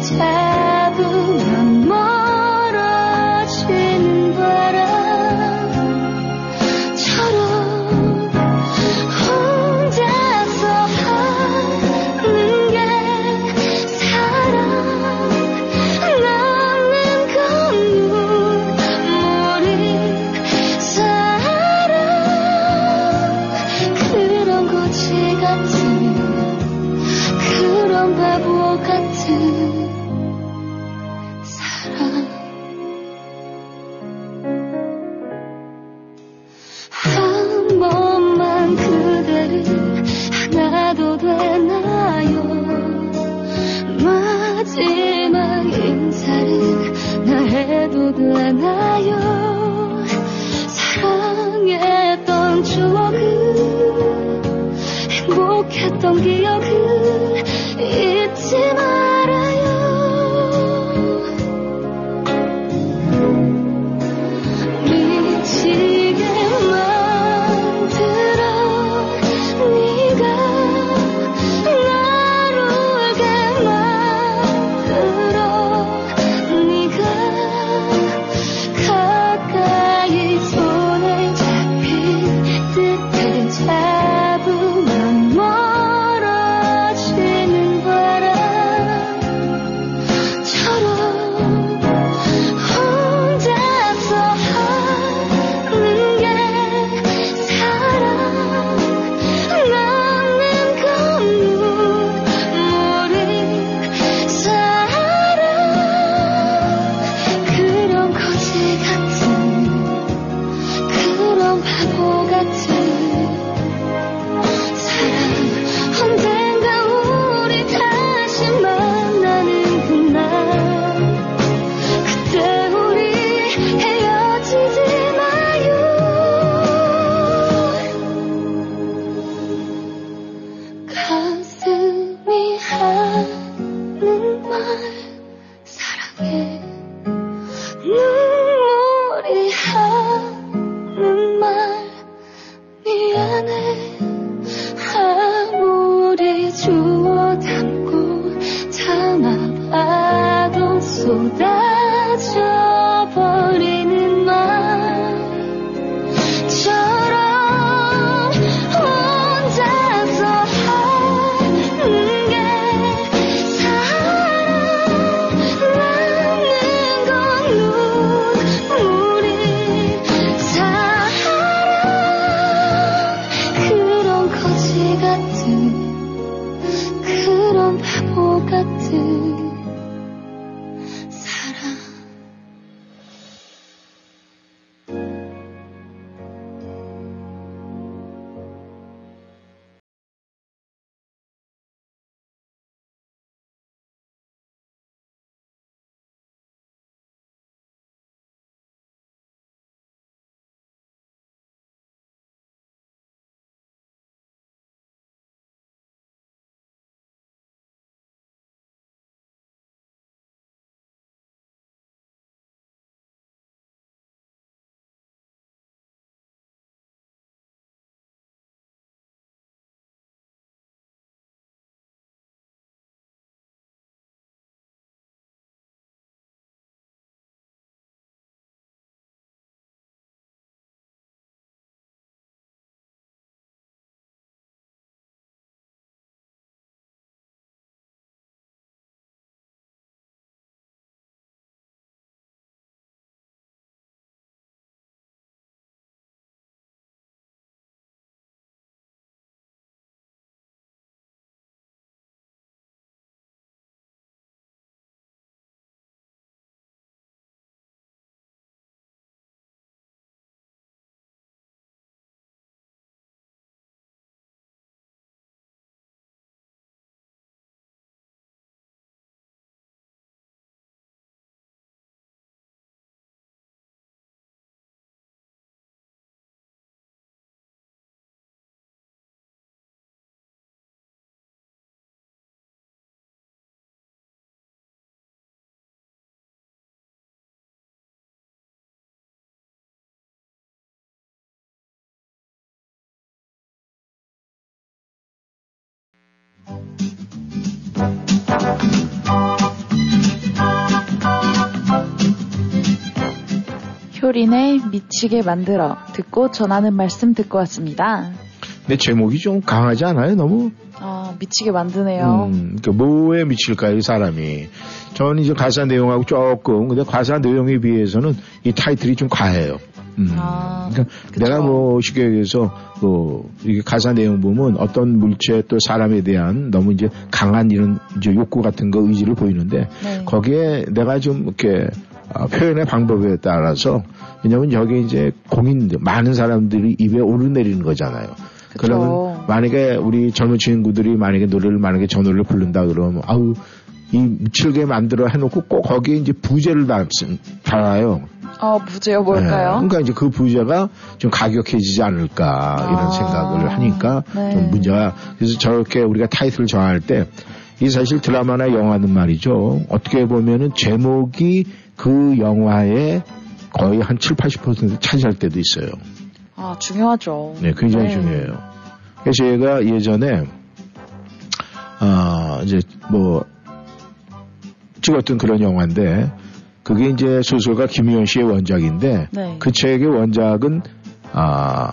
잡으면 멀어진 바람처럼 혼자서 하는 게 사랑 남는 건 눈물이 사랑 그런 고치 같은 그런 바보 같은 마지막 인사를 나 해도 되나요 사랑했던 추억은 행복했던 기억은 잊지 말아요 미치게 만들어 네가 왜 눈물이 하는 말 미안해. 아무리 주워 담고 담아봐도 쏟아져버리는 말처럼 효린의 미치게 만들어 듣고 전하는 말씀 듣고 왔습니다. 내 제목이 좀 강하지 않아요? 너무? 아, 미치게 만드네요. 음, 그 뭐에 미칠까요, 이 사람이? 저는 이제 가사 내용하고 조금, 근데 가사 내용에 비해서는 이 타이틀이 좀 과해요. 음. 아, 그러니까 그쵸. 내가 뭐 쉽게 얘기해서 그 이게 가사 내용 보면 어떤 물체 또 사람에 대한 너무 이제 강한 이런 이제 욕구 같은 거 의지를 보이는데 네. 거기에 내가 좀 이렇게 어, 표현의 방법에 따라서 왜냐하면 여기 이제 공인들 많은 사람들이 입에 오르내리는 거잖아요. 그쵸. 그러면 만약에 우리 젊은 친구들이 만약에 노래를 만약에 저 노래를 부른다 그러면 아우 이 미칠게 만들어 해놓고 꼭 거기에 이제 부제를 달아요. 어, 부제요? 뭘까요? 네, 그러니까 이제 그 부제가 좀 가격해지지 않을까, 아, 이런 생각을 하니까 네. 좀 문제가, 그래서 저렇게 우리가 타이틀을 정할 때, 이 사실 드라마나 영화는 말이죠. 어떻게 보면은 제목이 그 영화의 거의 한 칠십, 팔십 퍼센트 차지할 때도 있어요. 아, 중요하죠. 네, 굉장히 네. 중요해요. 그래서 제가 예전에, 아, 이제 뭐, 찍었던 그런 영화인데, 그게 이제 소설가 김희원 씨의 원작인데 네. 그 책의 원작은 아,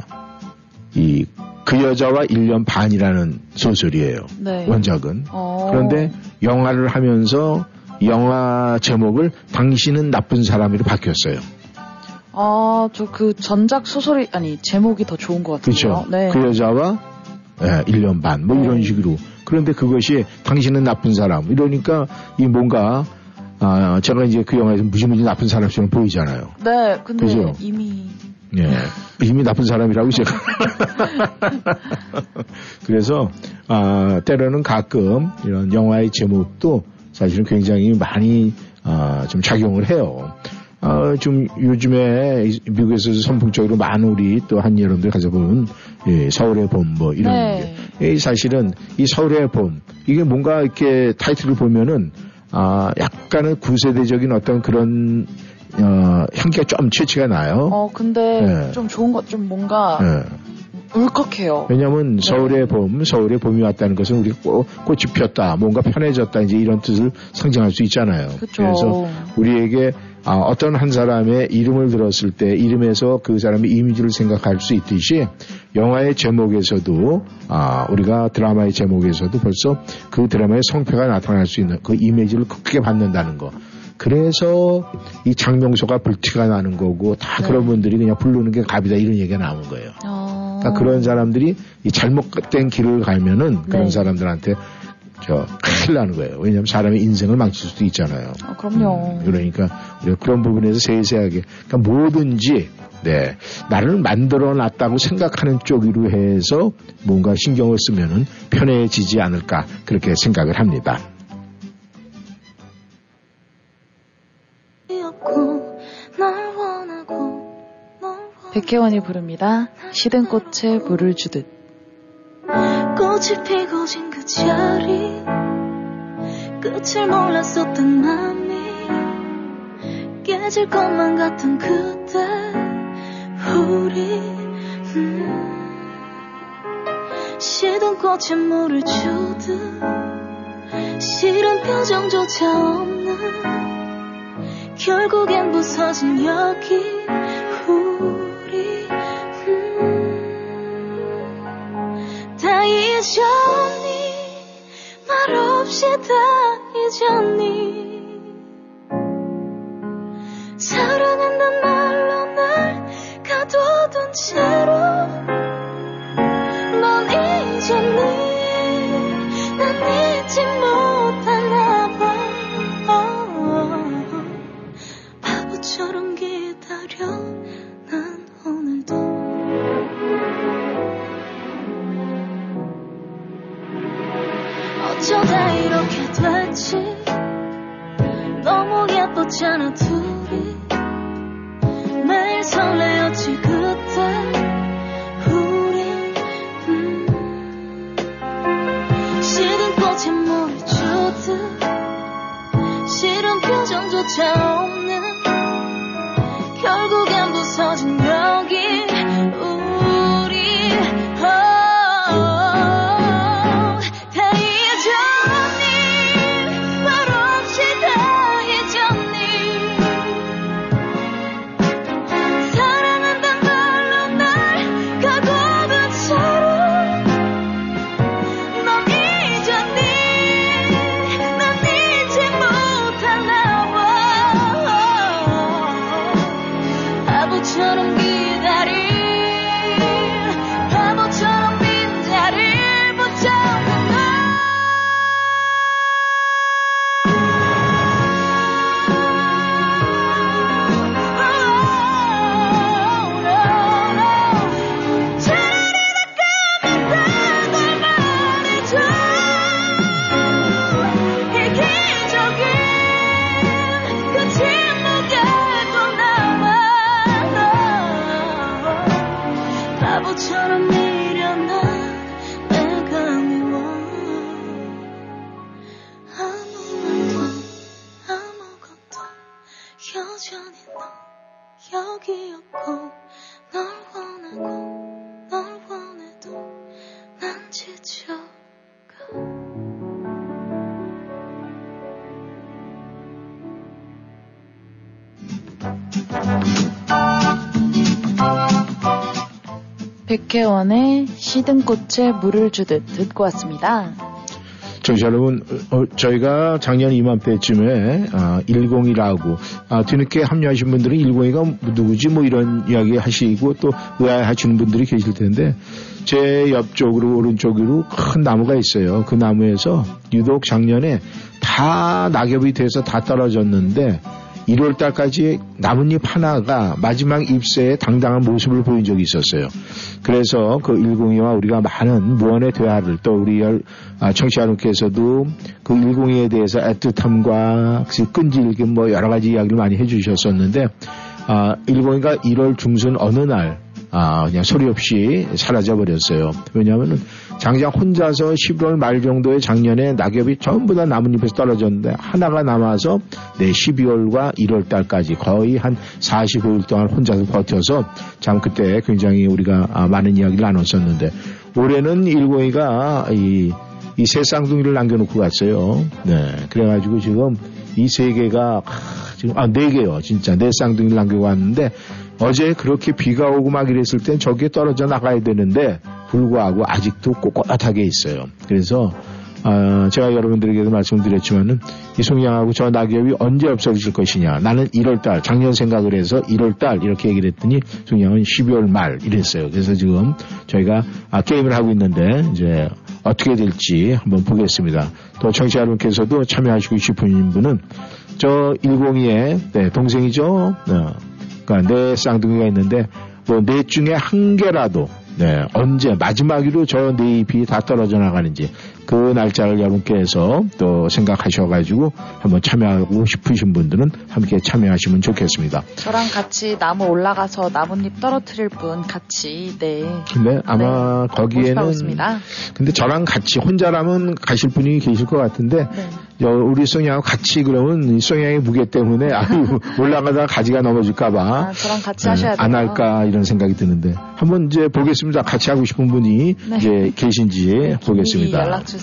이 그 여자와 일 년 반이라는 소설이에요. 네. 원작은. 오. 그런데 영화를 하면서 영화 제목을 당신은 나쁜 사람으로 바뀌었어요. 아, 저 그 전작 소설이 아니 제목이 더 좋은 것 같아요. 그렇죠. 네. 그 여자와 네, 일 년 반 뭐 네. 이런 식으로. 그런데 그것이 당신은 나쁜 사람 이러니까 이 뭔가 아, 제가 이제 그 영화에서 무지무지 나쁜 사람처럼 보이잖아요. 네, 근데 그죠? 이미. 예. 이미 나쁜 사람이라고 제가. 그래서, 아, 때로는 가끔 이런 영화의 제목도 사실은 굉장히 많이, 아, 좀 작용을 해요. 아, 좀 요즘에 미국에서 선풍적으로 많은 우리 또 한 여러분들 가져본 예, 서울의 봄 뭐 이런 네. 게. 예, 사실은 이 서울의 봄, 이게 뭔가 이렇게 타이틀을 보면은 아, 약간은 구세대적인 어떤 그런 어, 향기가 좀 채취가 나요. 어, 근데 네. 좀 좋은 것, 좀 뭔가 네. 울컥해요. 왜냐하면 서울의 네. 봄, 서울의 봄이 왔다는 것은 우리 꽃이 피었다, 뭔가 편해졌다, 이제 이런 뜻을 상징할 수 있잖아요. 그쵸. 그래서 우리에게 아, 어떤 한 사람의 이름을 들었을 때 이름에서 그 사람의 이미지를 생각할 수 있듯이 영화의 제목에서도 아, 우리가 드라마의 제목에서도 벌써 그 드라마의 성패가 나타날 수 있는 그 이미지를 크게 받는다는 거. 그래서 이 장명소가 불티가 나는 거고 다 네. 그런 분들이 그냥 부르는 게 갑이다 이런 얘기가 나온 거예요. 어... 그러니까 그런 사람들이 이 잘못된 길을 가면은 그런 네. 사람들한테 저 큰일 나는 거예요. 왜냐하면 사람의 인생을 망칠 수도 있잖아요. 아, 그럼요. 음, 그러니까 그런 부분에서 세세하게 그러니까 뭐든지 네, 나를 만들어놨다고 생각하는 쪽으로 해서 뭔가 신경을 쓰면은 편해지지 않을까 그렇게 생각을 합니다. 백혜원이 부릅니다. 시든 꽃에 물을 주듯. 꽃이 피고 진 그 자리 끝을 몰랐었던 맘이 깨질 것만 같은 그때 우리 음. 시든 꽃에 물을 주듯 싫은 표정조차 없는 결국엔 부서진 여기 잊었니 말없이 다 잊었니 사랑한단 말로 날 가둬둔 채로 넌 잊었니 난 잊지 못하나 봐 oh, 바보처럼 기다려 난 오늘도 어쩌다 이렇게 됐지 너무 예뻤잖아 둘이 매일 설레었지 그때 우린 음. 시든 꽃에 물을 주듯 싫은 표정조차 없는 결국엔 부서진 여기 백혜원의 시든 꽃에 물을 주듯 듣고 왔습니다. 청취자 여러분, 어, 저희가 작년 이맘때쯤에 아, 일공이라고 아, 뒤늦게 합류하신 분들은 일공이가 누구지 뭐 이런 이야기 하시고 또 의아해하시는 분들이 계실 텐데 제 옆쪽으로 오른쪽으로 큰 나무가 있어요. 그 나무에서 유독 작년에 다 낙엽이 돼서 다 떨어졌는데 일월달까지 나뭇잎 하나가 마지막 잎새에 당당한 모습을 보인 적이 있었어요. 그래서 그 일공이와 우리가 많은 무언의 대화를 또 우리 청취자 여러분께서도 그 일공이에 대해서 애틋함과 끈질긴 뭐 여러 가지 이야기를 많이 해주셨었는데 아, 일공이가 일월 중순 어느 날 아, 그냥 소리 없이 사라져버렸어요. 왜냐하면 장장 혼자서 십일월 말 정도에 작년에 낙엽이 전부 다 나뭇잎에서 떨어졌는데 하나가 남아서 내 십이월과 일월달까지 거의 한 사십오일 동안 혼자서 버텨서 참 그때 굉장히 우리가 많은 이야기를 나눴었는데 올해는 일공이가 이 이 새 쌍둥이를 남겨놓고 갔어요. 네. 그래가지고 지금 이 세 개가, 지금, 아, 네 개요. 진짜. 네 쌍둥이를 남기고 왔는데, 어제 그렇게 비가 오고 막 이랬을 땐 저기에 떨어져 나가야 되는데, 불구하고 아직도 꼬꼬하게 있어요. 그래서, 아, 제가 여러분들에게도 말씀드렸지만은, 이 송양하고 저 낙엽이 언제 없어질 것이냐. 나는 일월달, 작년 생각을 해서 일월달 이렇게 얘기를 했더니, 송양은 십이월 말 이랬어요. 그래서 지금 저희가, 아, 게임을 하고 있는데, 이제, 어떻게 될지 한번 보겠습니다. 또 청취자 여러분께서도 참여하시고 싶으신 분은 저 일공이의 네, 동생이죠. 네, 그러니까 내 쌍둥이가 있는데 뭐 내 중에 한 개라도 네, 언제 마지막으로 저 네 잎이 다 떨어져 나가는지 그 날짜를 여러분께서 또 생각하셔가지고 한번 참여하고 싶으신 분들은 함께 참여하시면 좋겠습니다. 저랑 같이 나무 올라가서 나뭇잎 떨어뜨릴 분 같이 네. 근데 아마 네. 거기에는 근데 저랑 같이 혼자라면 가실 분이 계실 것 같은데 네. 우리 송양하고 같이 그러면 송양의 무게 때문에 아유 올라가다가 가지가 넘어질까봐 아, 저랑 같이 하셔야 돼요. 안 할까 이런 생각이 드는데 한번 이제 보겠습니다. 같이 하고 싶은 분이 네. 이제 계신지 네. 보겠습니다. 연락 주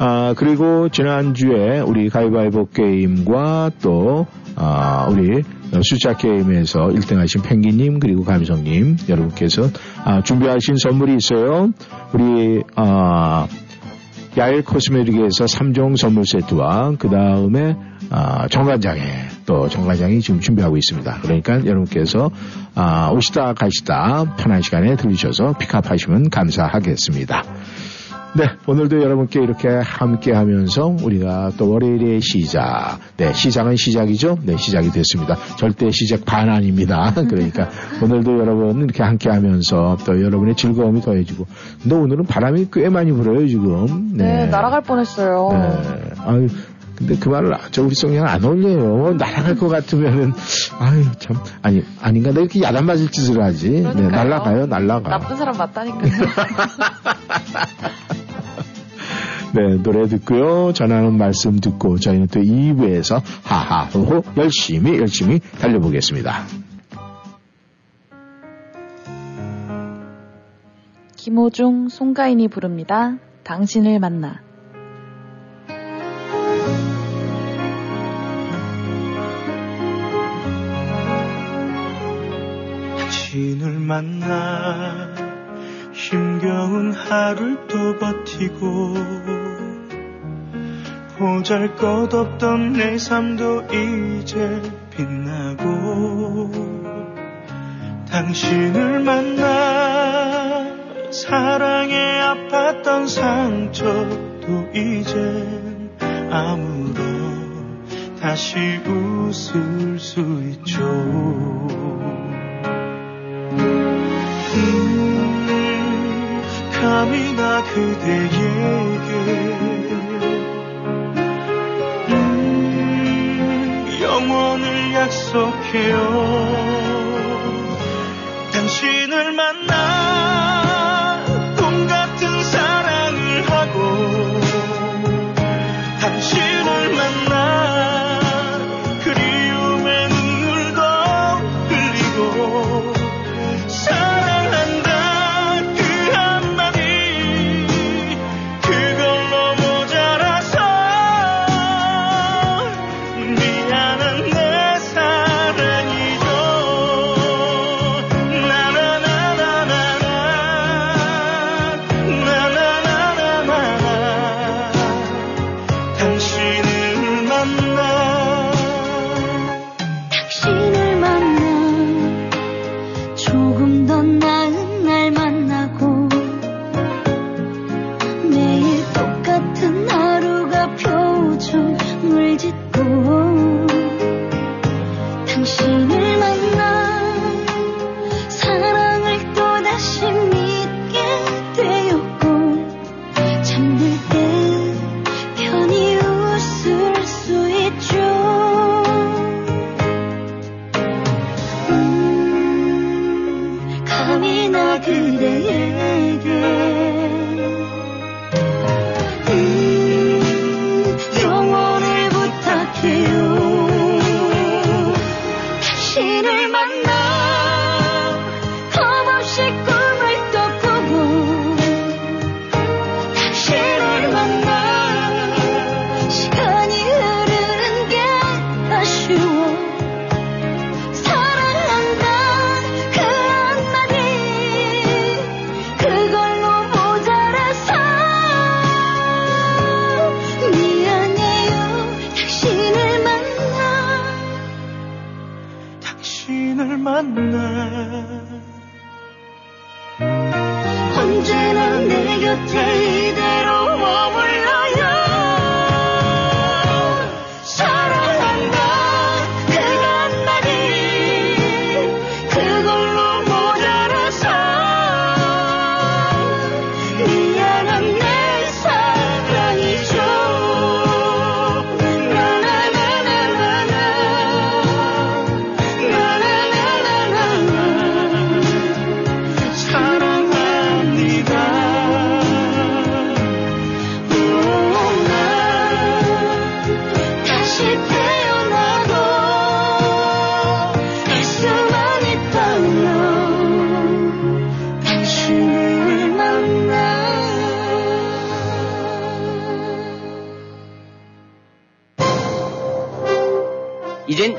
아, 그리고 지난주에 우리 가위바위보 게임과 또, 아, 우리 숫자 게임에서 일 등 하신 펭귄님 그리고 감성님 여러분께서 아, 준비하신 선물이 있어요. 우리, 아, 야일 코스메틱에서 삼 종 선물 세트와 그 다음에 아, 정관장에 또 정관장이 지금 준비하고 있습니다. 그러니까 여러분께서 아, 오시다 가시다 편한 시간에 들으셔서 픽업하시면 감사하겠습니다. 네, 오늘도 여러분께 이렇게 함께 하면서 우리가 또 월요일의 시작. 네, 시작은 시작이죠? 네, 시작이 됐습니다. 절대 시작 반 아닙니다. 그러니까 오늘도 여러분 이렇게 함께 하면서 또 여러분의 즐거움이 더해지고. 근데 오늘은 바람이 꽤 많이 불어요, 지금. 네, 네 날아갈 뻔했어요. 네. 아유, 근데 그 말을, 저 우리 송이랑 안 어울려요. 날아갈 것 같으면은, 아유, 참. 아니, 아닌가? 내가 이렇게 야단 맞을 짓을 하지. 그러니까요. 네, 날아가요, 날아가. 나쁜 사람 맞다니까요. 네, 노래 듣고요. 전하는 말씀 듣고 저희는 또 이 부에서 하하호호 열심히 열심히 달려보겠습니다. 김호중, 송가인이 부릅니다. 당신을 만나. 당신을 만나 힘겨운 하루를 또 버티고 보잘것없던 내 삶도 이제 빛나고 당신을 만나 사랑에 아팠던 상처도 이젠 아무도 다시 웃을 수 있죠. 감이나 그대에게 음, 영원을 약속해요. 당신을 만나 꿈같은 사랑을 하고 당신을 만나 그리움의 눈물도 흘리고 사랑한다 I'm 만나 언제나 내 곁에 이대로 머물러요. 사랑한다 그 한마디 그걸로 모자라서 미안한 내 사랑이죠. 나나나나나나나나나나나 사랑합니다. 오, 나 다시 태어나도 할 수만 있다면 당신을 만나. 이젠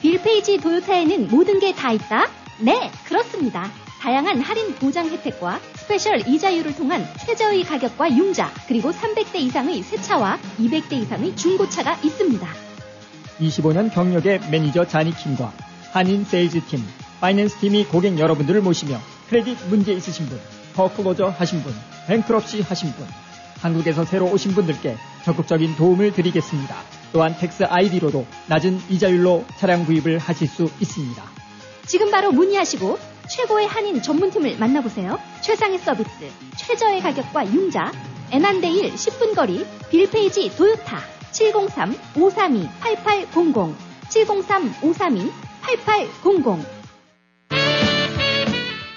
빌페이지 도요타에는 모든 게 다 있다? 네, 그렇습니다. 다양한 할인 보장 혜택과 스페셜 이자율을 통한 최저의 가격과 융자, 그리고 삼백 대 이상의 새차와 이백 대 이상의 중고차가 있습니다. 이십오 년 경력의 매니저 자니킴과 한인 세일즈팀, 파이낸스팀이 고객 여러분들을 모시며 크레딧 문제 있으신 분, 더클로저 하신 분, 뱅크럽시 하신 분, 한국에서 새로 오신 분들께 적극적인 도움을 드리겠습니다. 또한 텍스 아이디로도 낮은 이자율로 차량 구입을 하실 수 있습니다. 지금 바로 문의하시고 최고의 한인 전문팀을 만나보세요. 최상의 서비스, 최저의 가격과 융자, 애난데일 십 분 거리, 빌페이지 도요타 칠공삼 오삼이 팔팔공공, 칠공삼 오삼이 팔팔공공.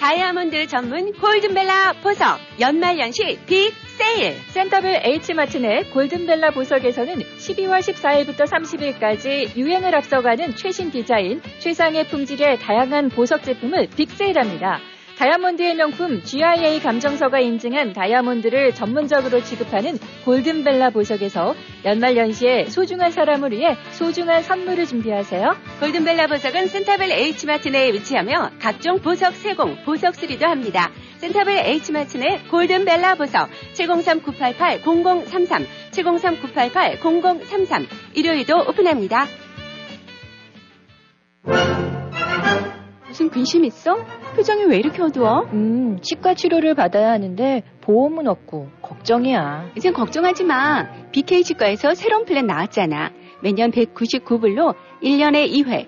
다이아몬드 전문 골든벨라 보석 연말연시 빅 세일. 센터벨 H마트 내 골든벨라 보석에서는 십이월 십사일부터 삼십일까지 유행을 앞서가는 최신 디자인, 최상의 품질의 다양한 보석 제품을 빅세일합니다. 다이아몬드의 명품 지 아이 에이 감정서가 인증한 다이아몬드를 전문적으로 지급하는 골든벨라 보석에서 연말연시에 소중한 사람을 위해 소중한 선물을 준비하세요. 골든벨라 보석은 센터벨 H마트 내에 위치하며 각종 보석 세공, 보석 수리도 합니다. 센터벨 H마트 내 골든벨라 보석 칠공삼 구팔팔 공공삼삼, 칠공삼 구팔팔 공공삼삼. 일요일도 오픈합니다. 무슨 근심 있어? 표정이 왜 이렇게 어두워? 음, 치과 치료를 받아야 하는데 보험은 없고 걱정이야. 이젠 걱정하지 마. 비케이치과에서 새로운 플랜 나왔잖아. 매년 백구십구 불로 일 년에 이 회,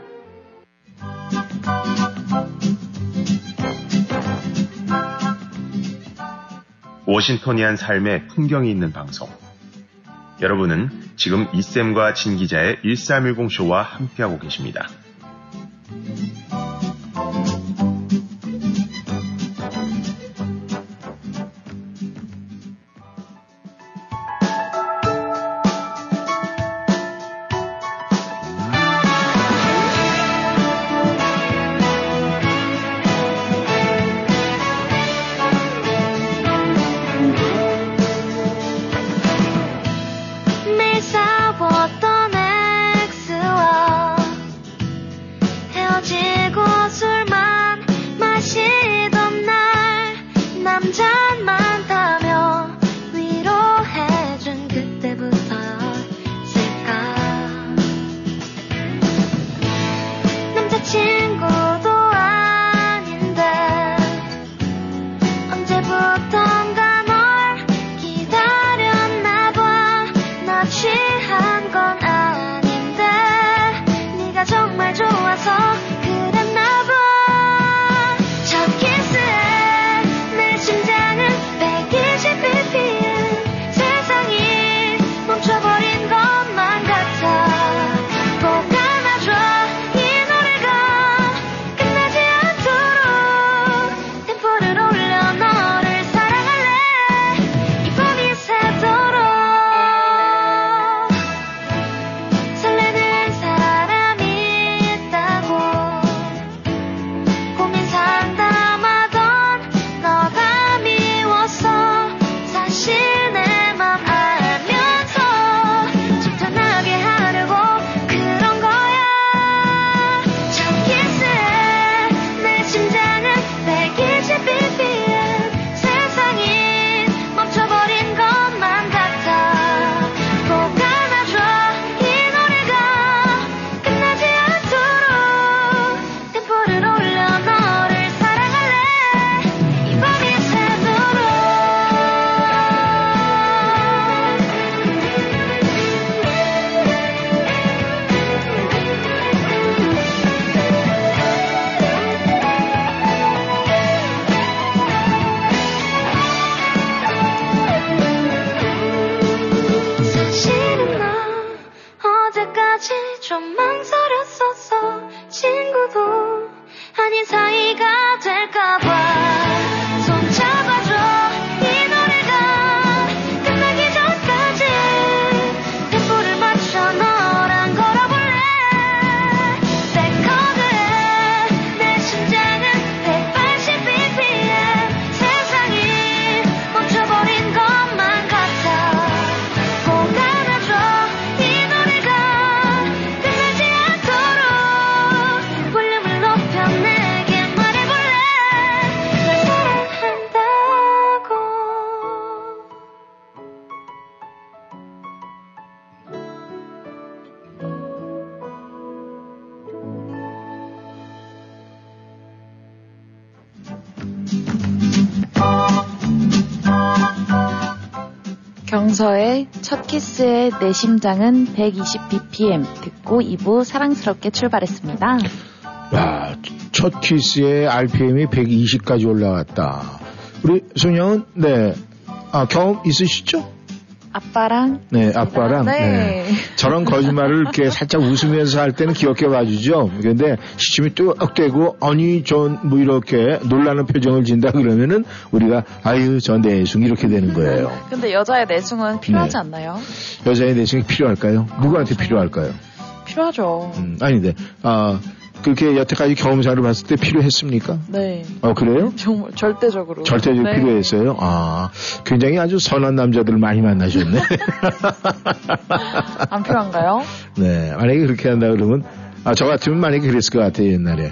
워싱턴이한 삶의 풍경이 있는 방송. 여러분은 지금 이샘과 진 기자의 일삼일공 쇼와 함께하고 계십니다. 그랬나봐. 첫 키스에 내 심장은 경서의 첫 키스에 내 심장은 백이십 비피엠 듣고 이 부 사랑스럽게 출발했습니다. 야, 첫 키스의 알피엠이 백이십까지 올라왔다. 우리 송양은 네, 아, 경험 있으시죠? 아빠랑? 네, 아빠랑. 네. 네. 저런 거짓말을 이렇게 살짝 웃으면서 할 때는 귀엽게 봐주죠. 그런데 시침이 뚝대고 아니 전 뭐 이렇게 놀라는 표정을 진다 그러면은 우리가 아유 저 내숭 이렇게 되는 거예요. 근데 여자의 내숭은 필요하지 네. 않나요? 여자의 내숭이 필요할까요? 누구한테 필요할까요? 필요하죠. 음, 아닌데 아. 그렇게 여태까지 경험자를 봤을 때 필요했습니까? 네. 어, 그래요? 정말, 절대적으로. 절대적으로 네. 필요했어요? 아, 굉장히 아주 선한 남자들 많이 만나셨네. 안 필요한가요? 네. 만약에 그렇게 한다 그러면, 아, 저 같으면 만약에 그랬을 것 같아요, 옛날에.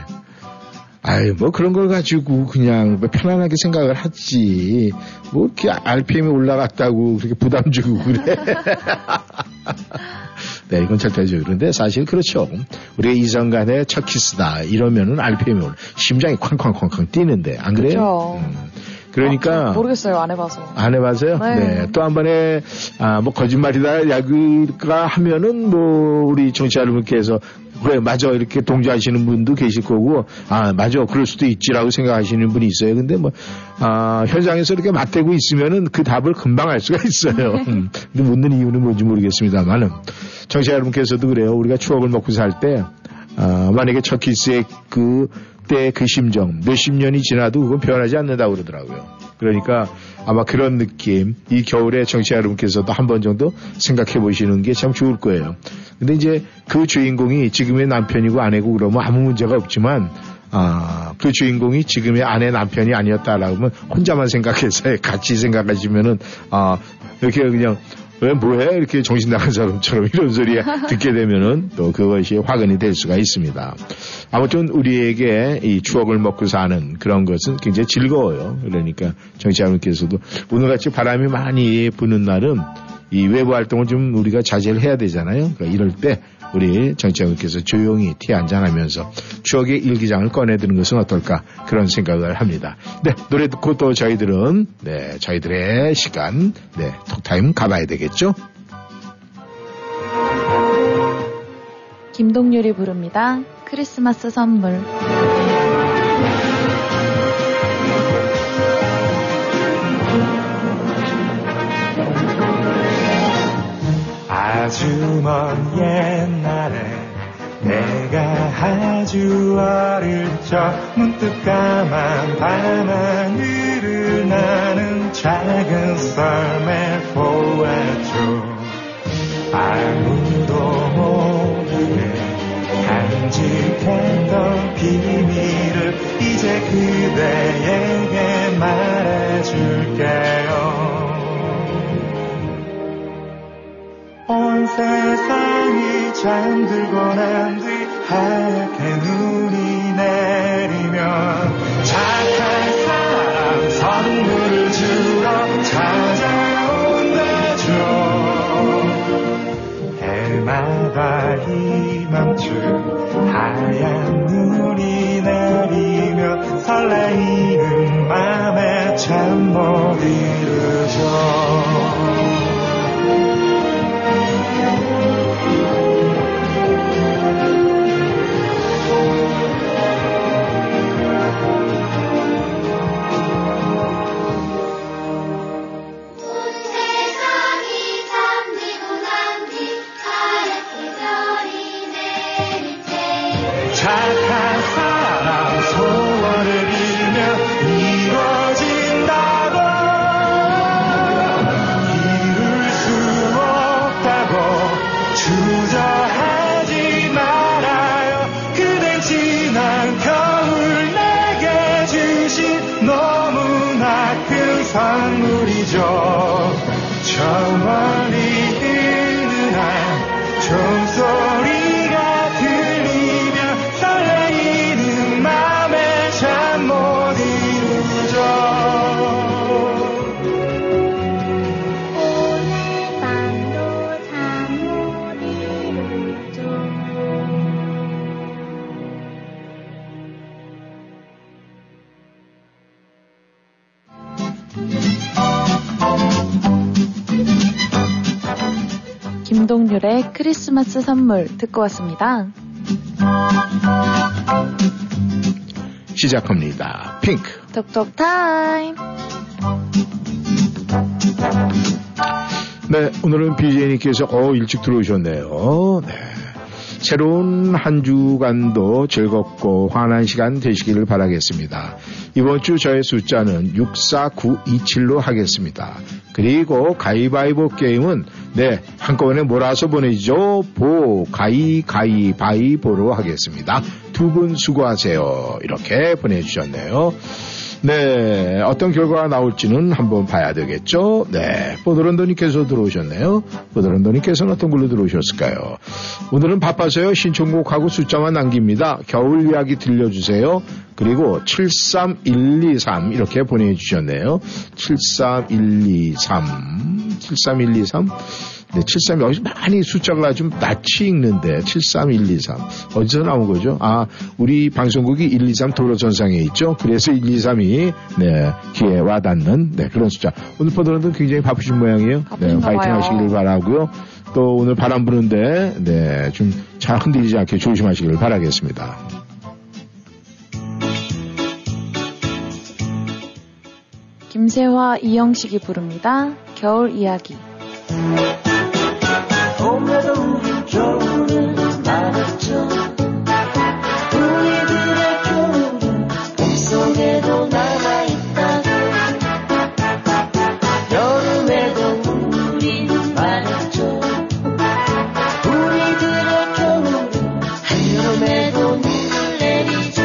아이, 뭐 그런 걸 가지고 그냥 편안하게 생각을 하지. 뭐 이렇게 알피엠이 올라갔다고 그렇게 부담 주고 그래. 네, 이건 절대적으로. 그런데 사실 그렇죠. 우리가 이성 간의 첫 키스다. 이러면은 알피엠이 올라. 심장이 쾅쾅쾅쾅 뛰는데. 안 그래요? 그렇죠. 음. 그러니까. 아, 모르겠어요. 안 해봐서. 안 해봐서요? 네. 네. 또 한 번에, 아, 뭐 거짓말이다. 야그가 하면은 뭐 우리 청취자 여러분께서 그래, 맞아. 이렇게 동조하시는 분도 계실 거고, 아, 맞아. 그럴 수도 있지라고 생각하시는 분이 있어요. 근데 뭐, 아, 현장에서 이렇게 맞대고 있으면은 그 답을 금방 알 수가 있어요. 음. 근데 묻는 이유는 뭔지 모르겠습니다만은. 청취자 여러분께서도 그래요. 우리가 추억을 먹고 살 때, 아, 만약에 첫 키스의 그, 때 그 심정, 몇십 년이 지나도 그건 변하지 않는다고 그러더라고요. 그러니까 아마 그런 느낌, 이 겨울에 청취자 여러분께서도 한 번 정도 생각해 보시는 게 참 좋을 거예요. 근데 이제 그 주인공이 지금의 남편이고 아내고 그러면 아무 문제가 없지만, 아, 그 주인공이 지금의 아내 남편이 아니었다라고 하면 혼자만 생각해서 같이 생각하시면은, 아, 이렇게 그냥, 왜 뭐해? 이렇게 정신 나간 사람처럼 이런 소리 듣게 되면은 또 그것이 화근이 될 수가 있습니다. 아무튼 우리에게 이 추억을 먹고 사는 그런 것은 굉장히 즐거워요. 그러니까 정치자분께서도 오늘같이 바람이 많이 부는 날은 이 외부 활동을 좀 우리가 자제를 해야 되잖아요. 그러니까 이럴 때 우리 정치자분께서 조용히 티 한잔하면서 추억의 일기장을 꺼내드는 것은 어떨까 그런 생각을 합니다. 네, 노래 듣고 또 저희들은 네 저희들의 시간 네 톡타임 가봐야 되겠죠. 김동률이 부릅니다. 크리스마스 선물. 아주 먼 옛날에 내가 아주 어릴 적 문득 까만 밤하늘을 나는 작은 썰매 보았죠. 아무도 모르는 간직했던 비밀을 이제 그대에게 말해줄게요. 온 세상이 잠들고 난 뒤 하얗게 눈이 내리면 착한 사람 선물을 주러 찾아온다죠. 해마다 이맘쯤 하얀 눈이 내리면 설레이는 맘에 잠 못 이루죠. 착한 사람 소원을 빌면 이루어진다고. 이룰 수 없다고 주저하지 말아요. 그댄 지난 겨울 내게 주신 너무나 큰 선물이죠. 저 멀리 있는 한 종소리 성률의 크리스마스 선물 듣고 왔습니다. 시작합니다. 핑크 톡톡 타임. 네, 오늘은 비제이님께서 어, 일찍 들어오셨네요. 네. 새로운 한 주간도 즐겁고 환한 시간 되시기를 바라겠습니다. 이번 주 저의 숫자는 육사구이칠로 하겠습니다. 그리고 가위바위보 게임은 네, 한꺼번에 몰아서 보내죠. 보, 가위, 가위바위보로 하겠습니다. 두 분 수고하세요. 이렇게 보내주셨네요. 네, 어떤 결과가 나올지는 한번 봐야 되겠죠. 네, 보드런더님께서 들어오셨네요. 보드런더님께서는 어떤 걸로 들어오셨을까요? 오늘은 바빠서요. 신청곡하고 숫자만 남깁니다. 겨울 이야기 들려주세요. 그리고 칠삼일이삼 이렇게 보내주셨네요. 칠삼일이삼, 칠삼일이삼. 네, 칠십삼, 여기서 많이 숫자가 좀 낯이 익는데, 칠삼일이삼. 어디서 나온 거죠? 아, 우리 방송국이 일이삼 도로전상에 있죠? 그래서 일이삼이, 네, 귀에 와닿는, 네, 그런 숫자. 오늘 보더라도 굉장히 바쁘신 모양이에요. 네, 파이팅 하시길 바라고요. 또 오늘 바람 부는데, 네, 좀 잘 흔들리지 않게 조심하시길 바라겠습니다. 김세화, 이영식이 부릅니다. 겨울 이야기. 봄에도 우리 겨울은 많았죠. 우리들의 겨울은 꿈속에도 남아있다고. 여름에도 우리 많았죠. 우리들의 겨울은 한여름에도 눈을 내리죠.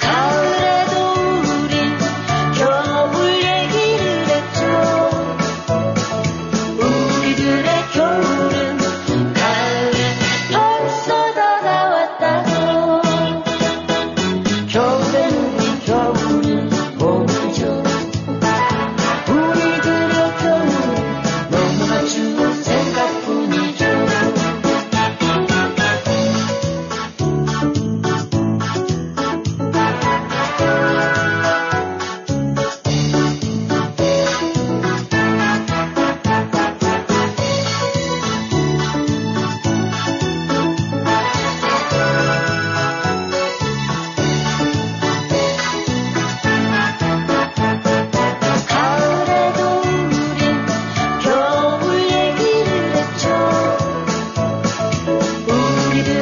가을에도 우리 겨울 얘기를 했죠. 겨울은 가을에 벌써 다 나왔다고. 겨울에는 우리 겨울을 모르죠. 우리들의 겨울은 너무나 추운 생각뿐이죠. 가을에도 우린 겨울 얘기를 했죠. 우리들의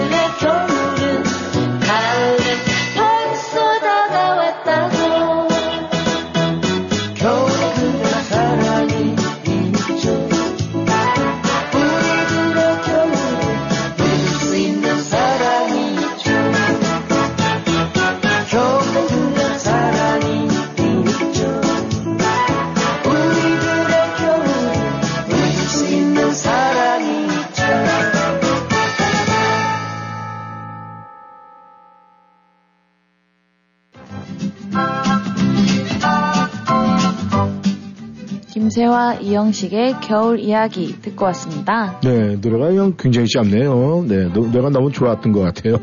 겨울은 가을에 벌써 다 나왔다고. 겨울에 그대와 사랑이 있죠. 우리들의 겨울은 누릴 수 있는 사랑이 있죠. 겨울에 그대와 사랑이 있죠. 우리들의 겨울은 누릴 수 있는 사랑이 있죠. 김세화, 이영식의 겨울 이야기 듣고 왔습니다. 네, 노래가 그냥 굉장히 짧네요. 네, 노- 노래가 너무 좋았던 것 같아요.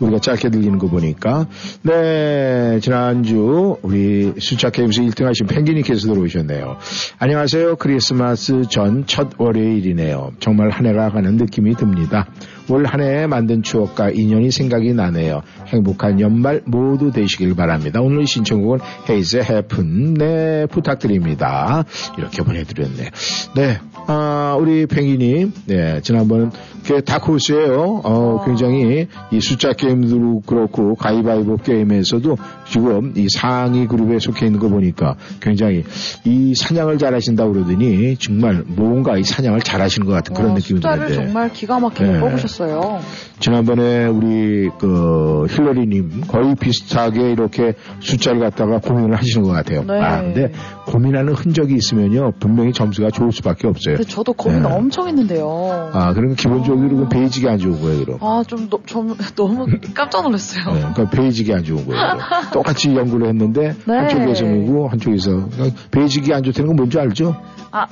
우리가 짧게 들리는 거 보니까. 네, 지난주 우리 숫자 게임에서 일 등 하신 펭귄님께서 들어오셨네요. 안녕하세요. 크리스마스 전 첫 월요일이네요. 정말 한 해가 가는 느낌이 듭니다. 올 한 해에 만든 추억과 인연이 생각이 나네요. 행복한 연말 모두 되시길 바랍니다. 오늘 신청곡은 헤이즈 해픈. 네, 부탁드립니다. 이렇게 보내드렸네요. 네, 아, 우리 펭귄님, 네, 지난번은 그 다크호스예요. 어, 굉장히 이 숫자 게임도 그렇고 가위바위보 게임에서도 지금 이 상위 그룹에 속해 있는 거 보니까 굉장히 이 사냥을 잘하신다고 그러더니 정말 뭔가 이 사냥을 잘하시는 것 같은 그런 느낌이 숫자를 드는데. 정말 기가 막히게 네. 뽑으셨어요. 지난번에 우리 그 힐러리님 거의 비슷하게 이렇게 숫자를 갖다가 고민을 하시는 것 같아요. 네. 아, 근데 고민하는 흔적이 있으면요 분명히 점수가 좋을 수밖에 없어요. 근데 저도 고민 네. 엄청 했는데요. 아, 그러니까 기본적으로 아... 베이직이 안 좋은 거예요, 그럼. 아, 좀, 너, 좀 너무 깜짝 놀랐어요. 네, 그러니까 베이직이 안 좋은 거예요. 그럼. 똑같이 연구를 했는데 네. 한쪽에서 누구 한쪽에서 그러니까 베이직이 안 좋다는 건 뭔지 알죠? 아.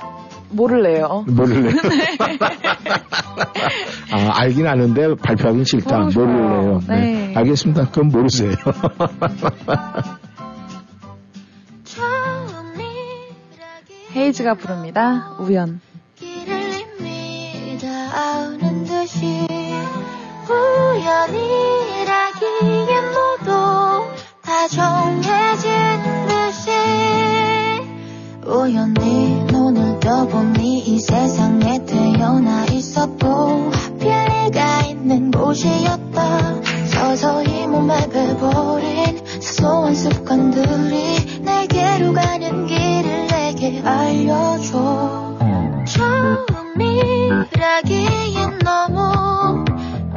모를래요. 모를래요. 네. 아, 알긴 아는데 발표하기는 싫다. 어, 모를래요. 네. 네. 알겠습니다. 그럼 모르세요. 헤이즈가 부릅니다. 우연. 우연이라기엔 모두 다 정해진 듯이 우연히 눈을 떠보니 이 세상에 태어나 있었고 하필 내가 있는 곳이었다. 서서히 몸에 배버린 소소한 습관들이 내게로 가는 길을 내게 알려줘. 처음이라기엔 너무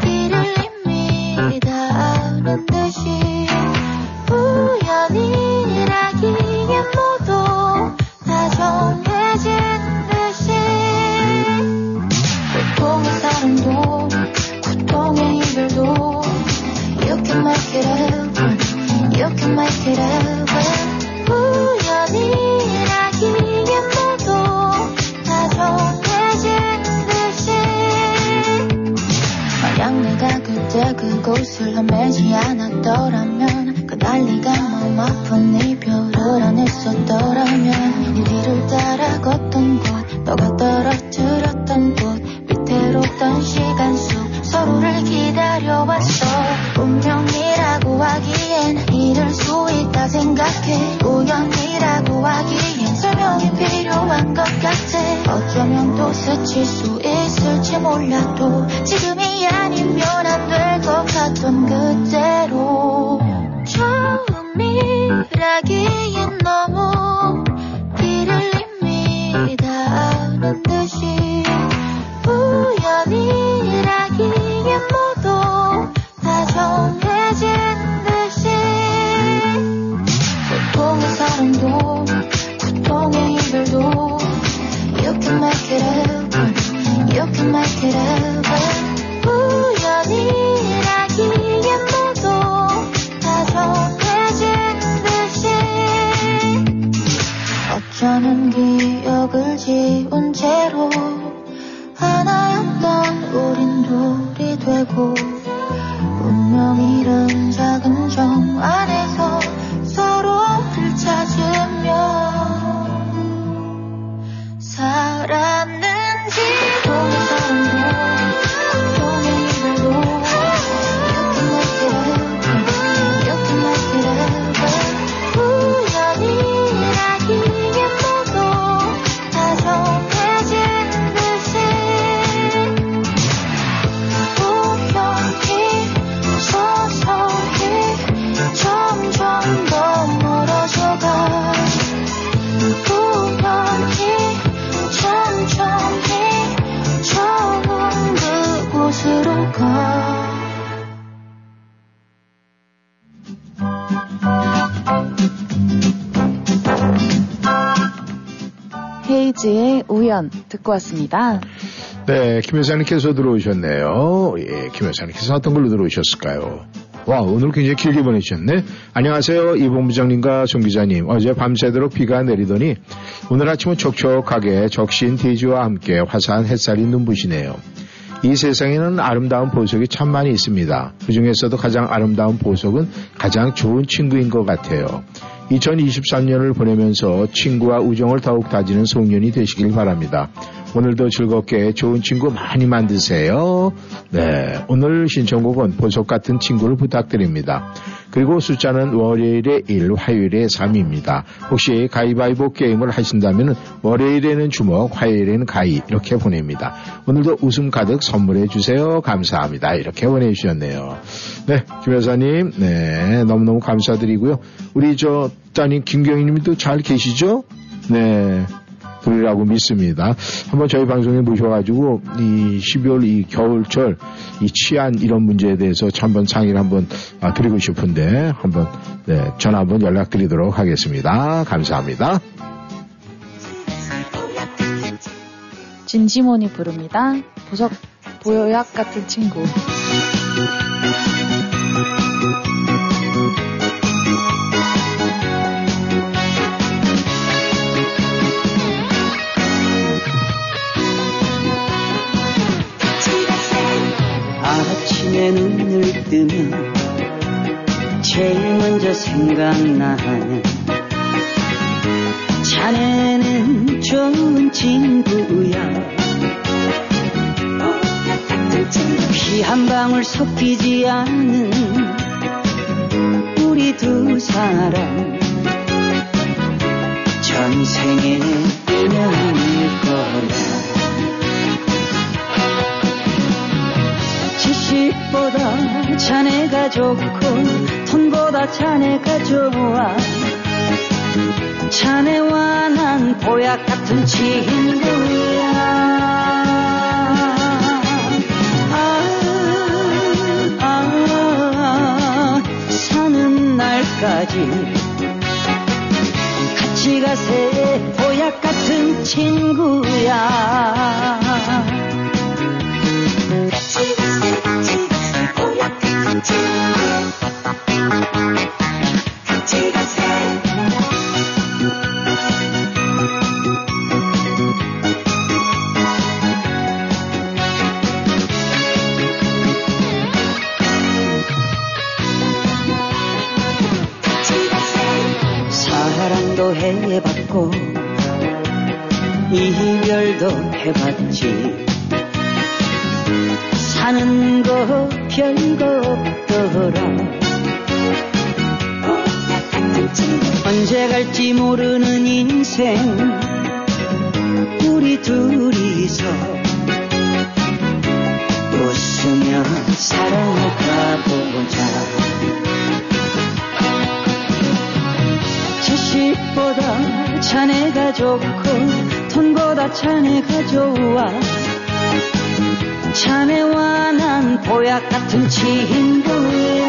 길을 이미 다 아는 듯이 우연이라기엔 모두 다 정해진 듯이 고통의 사랑도 고통의 힘들도 You can make it up, you can make it up. 우연이라기엔 모두 다 정해진 듯이 만약 내가 그때 그곳을 헤매지 않았더라면 그날 네가 마음 아픈 이별을 안 했었더라면 유리를 따라 걷던 곳 너가 떨어뜨렸던 곳 위태롭던 시간 속 서로를 기다려왔어. 운명이라고 하기엔 이럴 수 있다 생각해. 우연이라고 하기엔 설명이 필요한 것 같아. 어쩌면 또 스칠 수 있을지 몰라도 지금이 아니면 안 될 것 같던 그대로 처음이라기엔 너무 길을 이미 다 아는 듯이 우연이라기엔 모두 다 정해진 듯이 고통의 사랑도 고통의 힘들도 You can make it up, you can make it up. 우연이라기엔 모두 다 정해진 듯이 어쩌면 기억을 지운 채로 하나였던 우린 둘이 되고 운명이란 작은 정 안에서 서로를 찾으며 살았는지 헤이지의 우연 듣고 왔습니다. 네, 김 회장님께서 들어오셨네요. 예, 김 회장님께서 어떤 걸로 들어오셨을까요? 와, 오늘 굉장히 길게 보내주셨네. 안녕하세요, 이 본부장님과 정 기자님. 어제 밤새도록 비가 내리더니 오늘 아침은 촉촉하게 적신 대지와 함께 화사한 햇살이 눈부시네요. 이 세상에는 아름다운 보석이 참 많이 있습니다. 그중에서도 가장 아름다운 보석은 가장 좋은 친구인 것 같아요. 이천이십삼 년을 보내면서 친구와 우정을 더욱 다지는 송년이 되시길 바랍니다. 오늘도 즐겁게 좋은 친구 많이 만드세요. 네, 오늘 신청곡은 보석 같은 친구를 부탁드립니다. 그리고 숫자는 월요일에 일, 화요일에 삼입니다. 혹시 가위바위보 게임을 하신다면 월요일에는 주먹, 화요일에는 가위 이렇게 보냅니다. 오늘도 웃음 가득 선물해 주세요. 감사합니다. 이렇게 보내주셨네요. 네, 김 회사님, 네, 너무너무 감사드리고요. 우리 저 따님 김경희님도 잘 계시죠? 네. 그리라고 믿습니다. 한번 저희 방송에 모셔가지고 이 십이월 이 겨울철 이 치안 이런 문제에 대해서 한번 상의를 한번 아, 드리고 싶은데 한번 네, 전화 한번 연락드리도록 하겠습니다. 감사합니다. 진지몬이 부릅니다. 보석 보약 같은 친구. 눈을 뜨면 제일 먼저 생각나는 자네는 좋은 친구야 보석 같은 친구 피 한 방울 섞이지 않은 우리 두 사람 전생에는 인연일 거야. 지식보다 자네가 좋고 돈보다 자네가 좋아. 자네와 난 보약 같은 친구야. 날까지 같이 가세 보약 같은 친구야. 같이 가세 같이 가세 보약 같은 친구. 같이 가세. 해봤고 이별도 해봤지. 사는 거 별거 없더라. 언제 갈지 모르는 인생 우리 둘이서 웃으며 살아가 보자. 지식보다 자네가 좋고 돈보다 자네가 좋아. 자네와 난 보약 같은 친구야.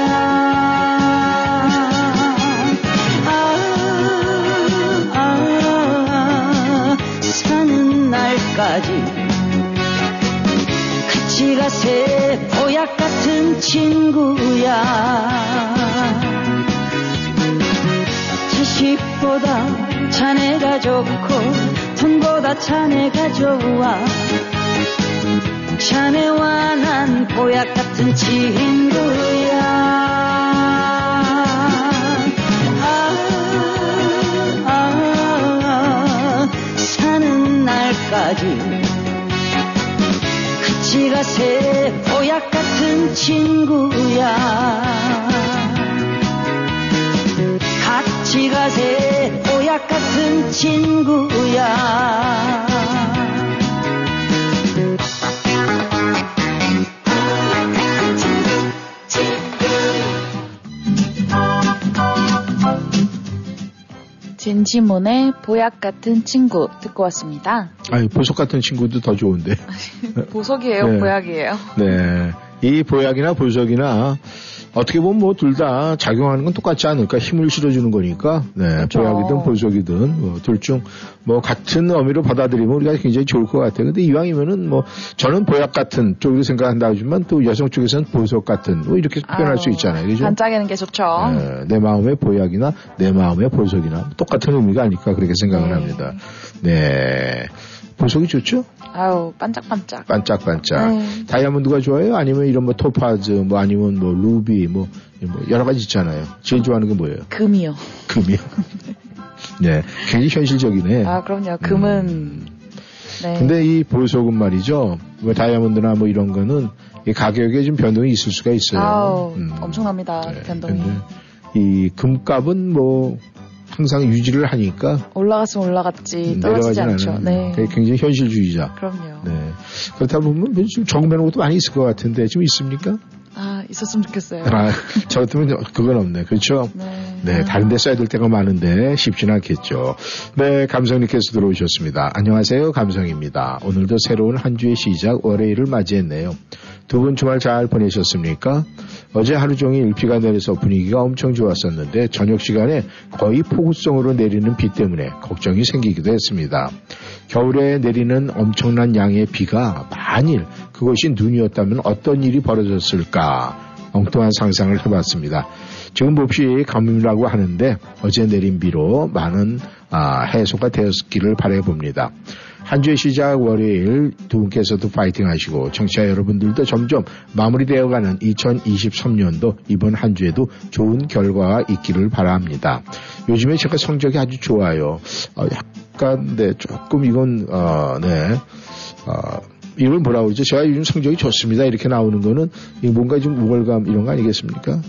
아, 아, 아, 사는 날까지 같이 가세 보약 같은 친구야. 식보다 자네가 좋고 돈보다 자네가 좋아. 자네와 난 보약 같은 친구야. 아, 아, 아, 사는 날까지 같이 가세 보약 같은 친구야. 같이 가세 보약 같은 친구야. 진지몬의 보약 같은 친구 듣고 왔습니다. 아니, 보석 같은 친구도 더 좋은데. 보석이에요? 네. 보약이에요? 네. 이 보약이나 보석이나 어떻게 보면 뭐 둘 다 작용하는 건 똑같지 않을까? 힘을 실어주는 거니까. 네, 그렇죠. 보약이든 보석이든 뭐 둘 중 뭐 같은 의미로 받아들이면 우리가 굉장히 좋을 것 같아요. 근데 이왕이면은 뭐 저는 보약 같은 쪽으로 생각한다 하지만 또 여성 쪽에서는 보석 같은 뭐 이렇게 표현할 아유, 수 있잖아요. 그죠? 반짝이는 게 좋죠. 네, 내 마음의 보약이나 내 마음의 보석이나 똑같은 의미가 아닐까 그렇게 생각을 네. 합니다. 네. 보석이 좋죠? 아우, 반짝반짝. 반짝반짝. 에이. 다이아몬드가 좋아요? 아니면 이런 뭐 토파즈, 뭐 아니면 뭐 루비, 뭐, 뭐 여러 가지 있잖아요. 제일 좋아하는 게 뭐예요? 금이요. 금이요? 네. 굉장히 현실적이네. 아, 그럼요. 금은. 음. 네. 근데 이 보석은 말이죠. 뭐 다이아몬드나 뭐 이런 거는 이 가격에 좀 변동이 있을 수가 있어요. 아우, 음. 엄청납니다. 네. 변동이. 근데 이 금값은 뭐, 항상 유지를 하니까 올라갔으면 올라갔지 떨어지지 않죠. 네. 굉장히 현실주의자. 그럼요. 네. 그렇다 보면 좀 적응하는 것도 많이 있을 것 같은데 지금 있습니까? 아, 있었으면 좋겠어요. 아, 저 같으면 그건 없네. 그렇죠? 네. 네, 다른 데 써야 될 때가 많은데 쉽지는 않겠죠. 네, 감성님께서 들어오셨습니다. 안녕하세요. 감성입니다. 오늘도 새로운 한 주의 시작 월요일을 맞이했네요. 두 분 주말 잘 보내셨습니까? 어제 하루 종일 비가 내려서 분위기가 엄청 좋았었는데 저녁 시간에 거의 폭우성으로 내리는 비 때문에 걱정이 생기기도 했습니다. 겨울에 내리는 엄청난 양의 비가 만일 그것이 눈이었다면 어떤 일이 벌어졌을까 엉뚱한 상상을 해봤습니다. 지금 몹시 가뭄이라고 하는데 어제 내린 비로 많은 아, 해소가 되었기를 바라봅니다. 한 주의 시작 월요일 두 분께서도 파이팅 하시고 청취자 여러분들도 점점 마무리되어가는 이천이십삼 년도 이번 한 주에도 좋은 결과가 있기를 바랍니다. 요즘에 제가 성적이 아주 좋아요. 어, 약간 네, 조금 이건 어, 네, 어, 이걸 뭐라고 그러죠? 제가 요즘 성적이 좋습니다. 이렇게 나오는 거는 뭔가 좀 우월감 이런 거 아니겠습니까?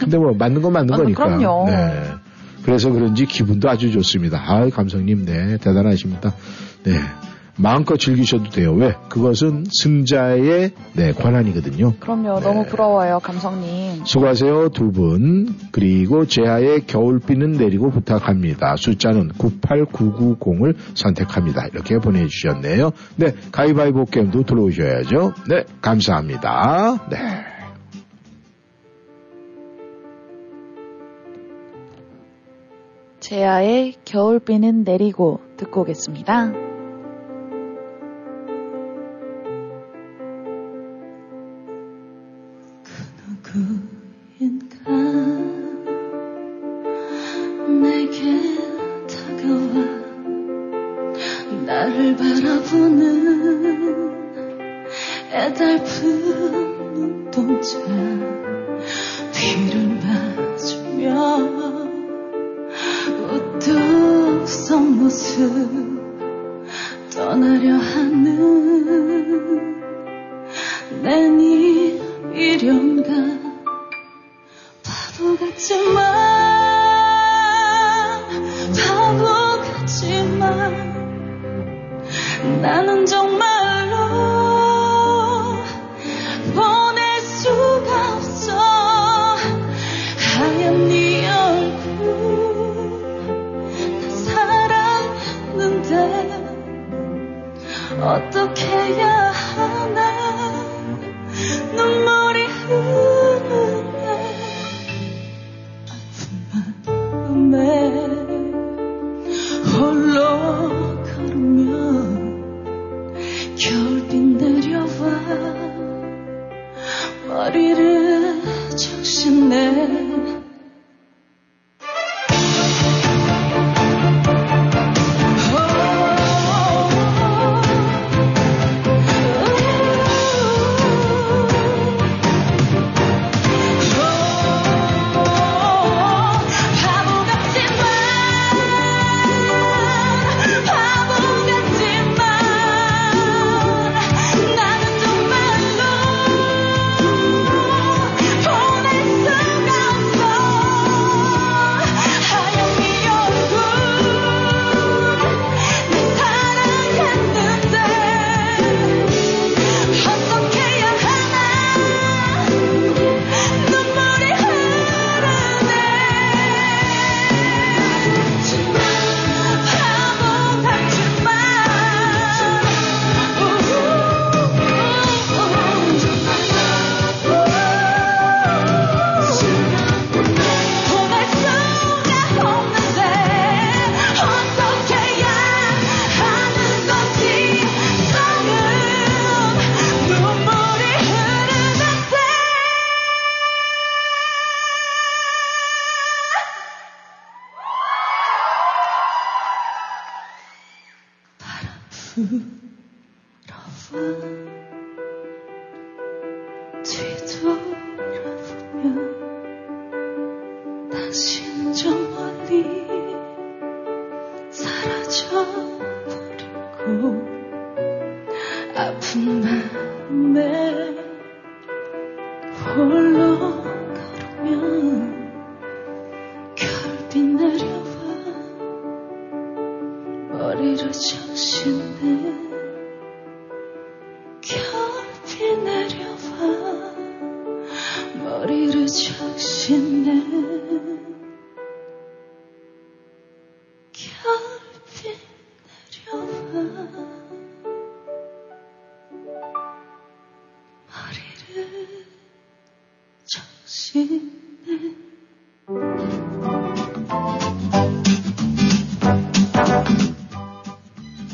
근데 뭐 맞는 건 맞는 아, 거니까. 그럼요. 네. 그래서 그런지 기분도 아주 좋습니다. 아, 감성님, 네, 대단하십니다. 네. 마음껏 즐기셔도 돼요. 왜? 그것은 승자의 네, 권한이거든요. 그럼요. 네. 너무 부러워요, 감성님. 수고하세요, 두 분. 그리고 제아의 겨울비는 내리고 부탁합니다. 숫자는 구팔구구공을 선택합니다. 이렇게 보내주셨네요. 네, 가위바위보 게임도 들어오셔야죠. 네, 감사합니다. 네. 제아의 겨울비는 내리고 듣고 오겠습니다. 누구인가 내게 다가와 나를 바라보는 애달픈 눈동자 뒤를 맞으며 우뚝 선 모습 떠나려 하는 내니 이련가 바보 같지만 바보 같지만 나는 정말로 보낼 수가 없어 하얀 네 얼굴 나 사랑했는데 어떻게 해야 하나 눈물이 흐르는 아픈 마음에 홀로 걸으면 겨울비 내려와 머리를 적시네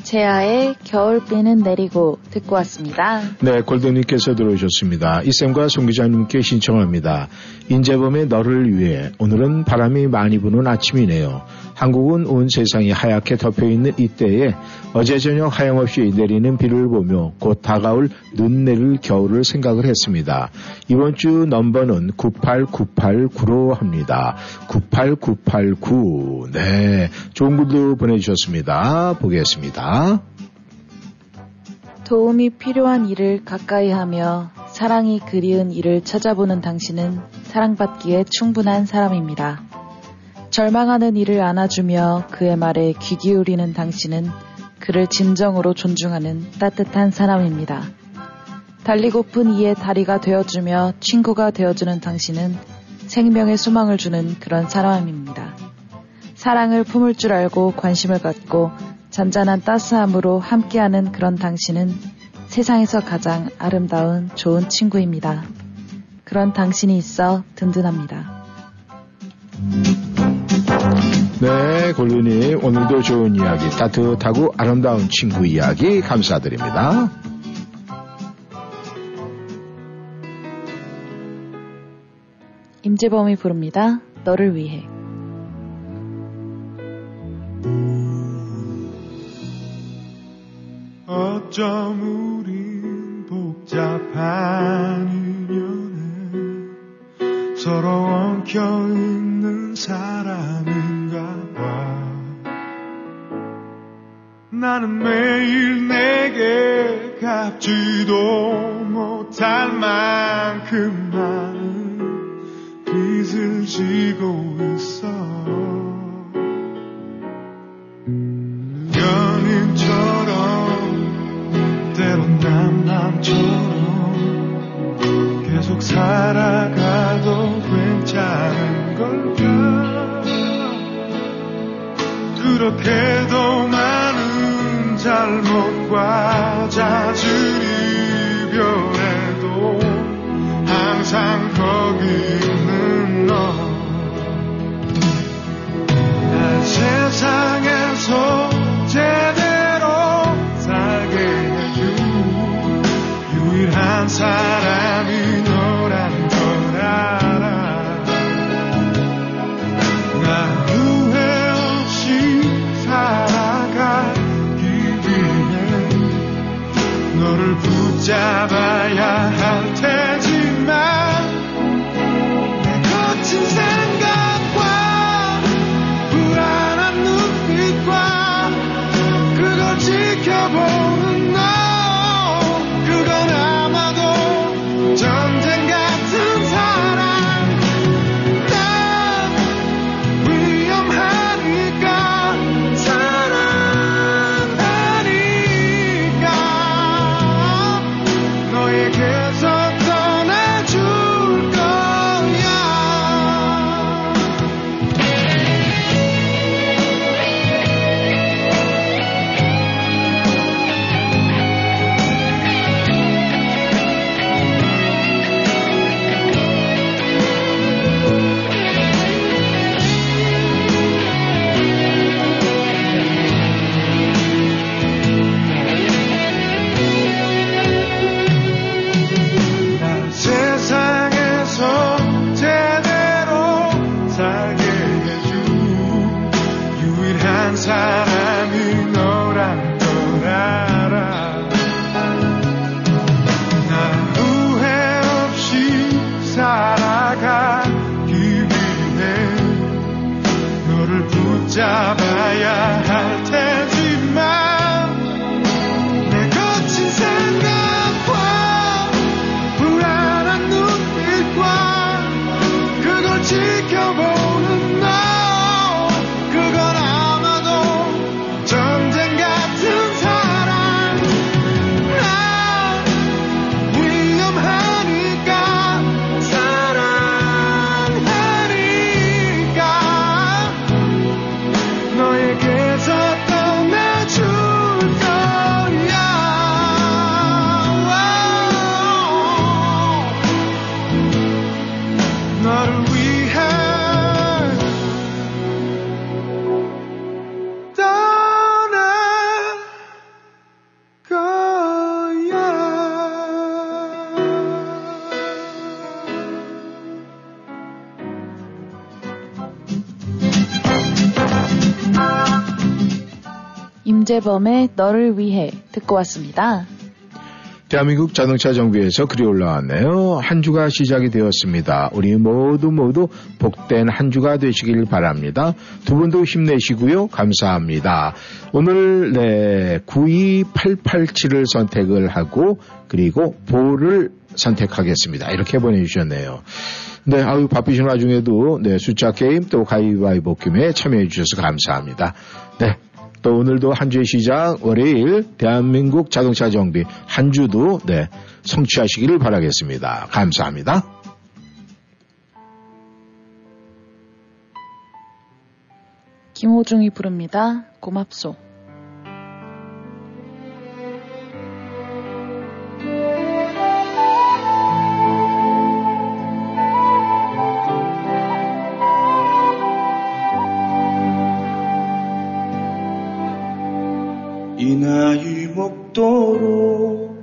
제아의 겨울비는 내리고 듣고 왔습니다. 네, 골든님께서 들어오셨습니다. 이쌤과 송 기자님께 신청합니다. 인재범의 너를 위해. 오늘은 바람이 많이 부는 아침이네요. 한국은 온 세상이 하얗게 덮여있는 이때에 어제 저녁 하염없이 내리는 비를 보며 곧 다가올 눈 내릴 겨울을 생각을 했습니다. 이번 주 넘버는 구팔구팔구로 합니다. 구팔구팔구. 네, 좋은 글도 보내주셨습니다. 보겠습니다. 도움이 필요한 일을 가까이 하며 사랑이 그리운 일을 찾아보는 당신은 사랑받기에 충분한 사람입니다. 절망하는 이를 안아주며 그의 말에 귀 기울이는 당신은 그를 진정으로 존중하는 따뜻한 사람입니다. 달리고픈 이의 다리가 되어주며 친구가 되어주는 당신은 생명의 소망을 주는 그런 사람입니다. 사랑을 품을 줄 알고 관심을 갖고 잔잔한 따스함으로 함께하는 그런 당신은 세상에서 가장 아름다운 좋은 친구입니다. 그런 당신이 있어 든든합니다. 네, 골든님 오늘도 좋은 이야기, 따뜻하고 아름다운 친구 이야기 감사드립니다. 임재범이 부릅니다. 너를 위해. 어쩜 우린 복잡한 인연에 서로 엉켜있는 사람인가 봐. 나는 매일 내게 갚지도 못할 만큼 많은 빚을 지고 있어. 연인처럼 때론 남남처럼 계속 살아가도 괜찮은 걸까? 그렇게도 많은 잘못과 자질이 변해도 항상 거기 있는 너. 난 세상에서 한 사람이 너란 걸 알아. 난 후회 없이 살아가기 위해 너를 붙잡아야 할 테지만 내 거친 생각과 불안한 눈빛과 그걸 지켜보는 임재범의 너를 위해 듣고 왔습니다. 대한민국 자동차 정비에서 글이 올라왔네요. 한 주가 시작이 되었습니다. 우리 모두 모두 복된 한 주가 되시길 바랍니다. 두 분도 힘내시고요. 감사합니다. 오늘 네, 구이팔팔칠을 선택을 하고 그리고 보를 선택하겠습니다. 이렇게 보내주셨네요. 네, 아유, 바쁘신 와중에도 네, 숫자 게임 또 가위바위보 게임에 참여해 주셔서 감사합니다. 네. 또 오늘도 한 주의 시작 월요일 대한민국 자동차 정비 한 주도 네, 성취하시기를 바라겠습니다. 감사합니다. 김호중이 부릅니다. 고맙소. 이 나이 먹도록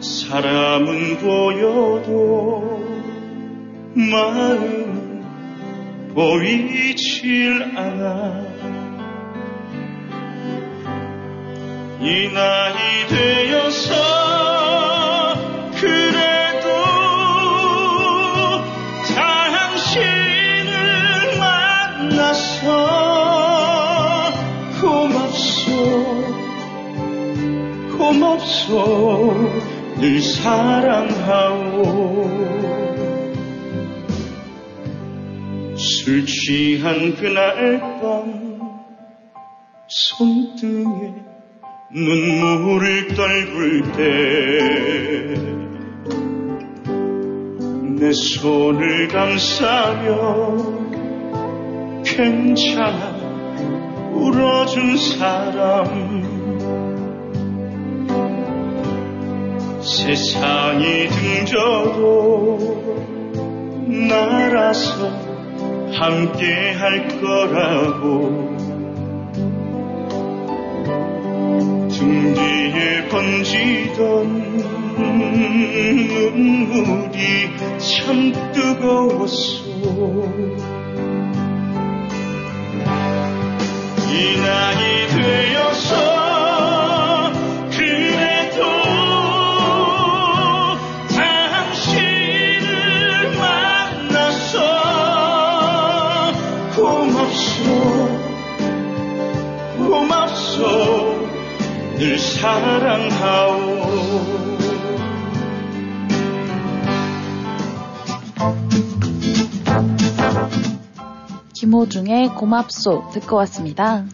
사람은 보여도 마음은 보이질 않아. 이 나이 되어서 그래도 당신을 만나서 고맙소. 늘 사랑하오. 술 취한 그날 밤 손등에 눈물을 떨굴 때 내 손을 감싸며 괜찮아 울어준 사람. 세상이 등져도 나라서 함께 할 거라고. 등 뒤에 번지던 눈물이 참 뜨거웠소. 이 나이 되어서 늘 사랑하오. 김호중의 고맙소 듣고 왔습니다.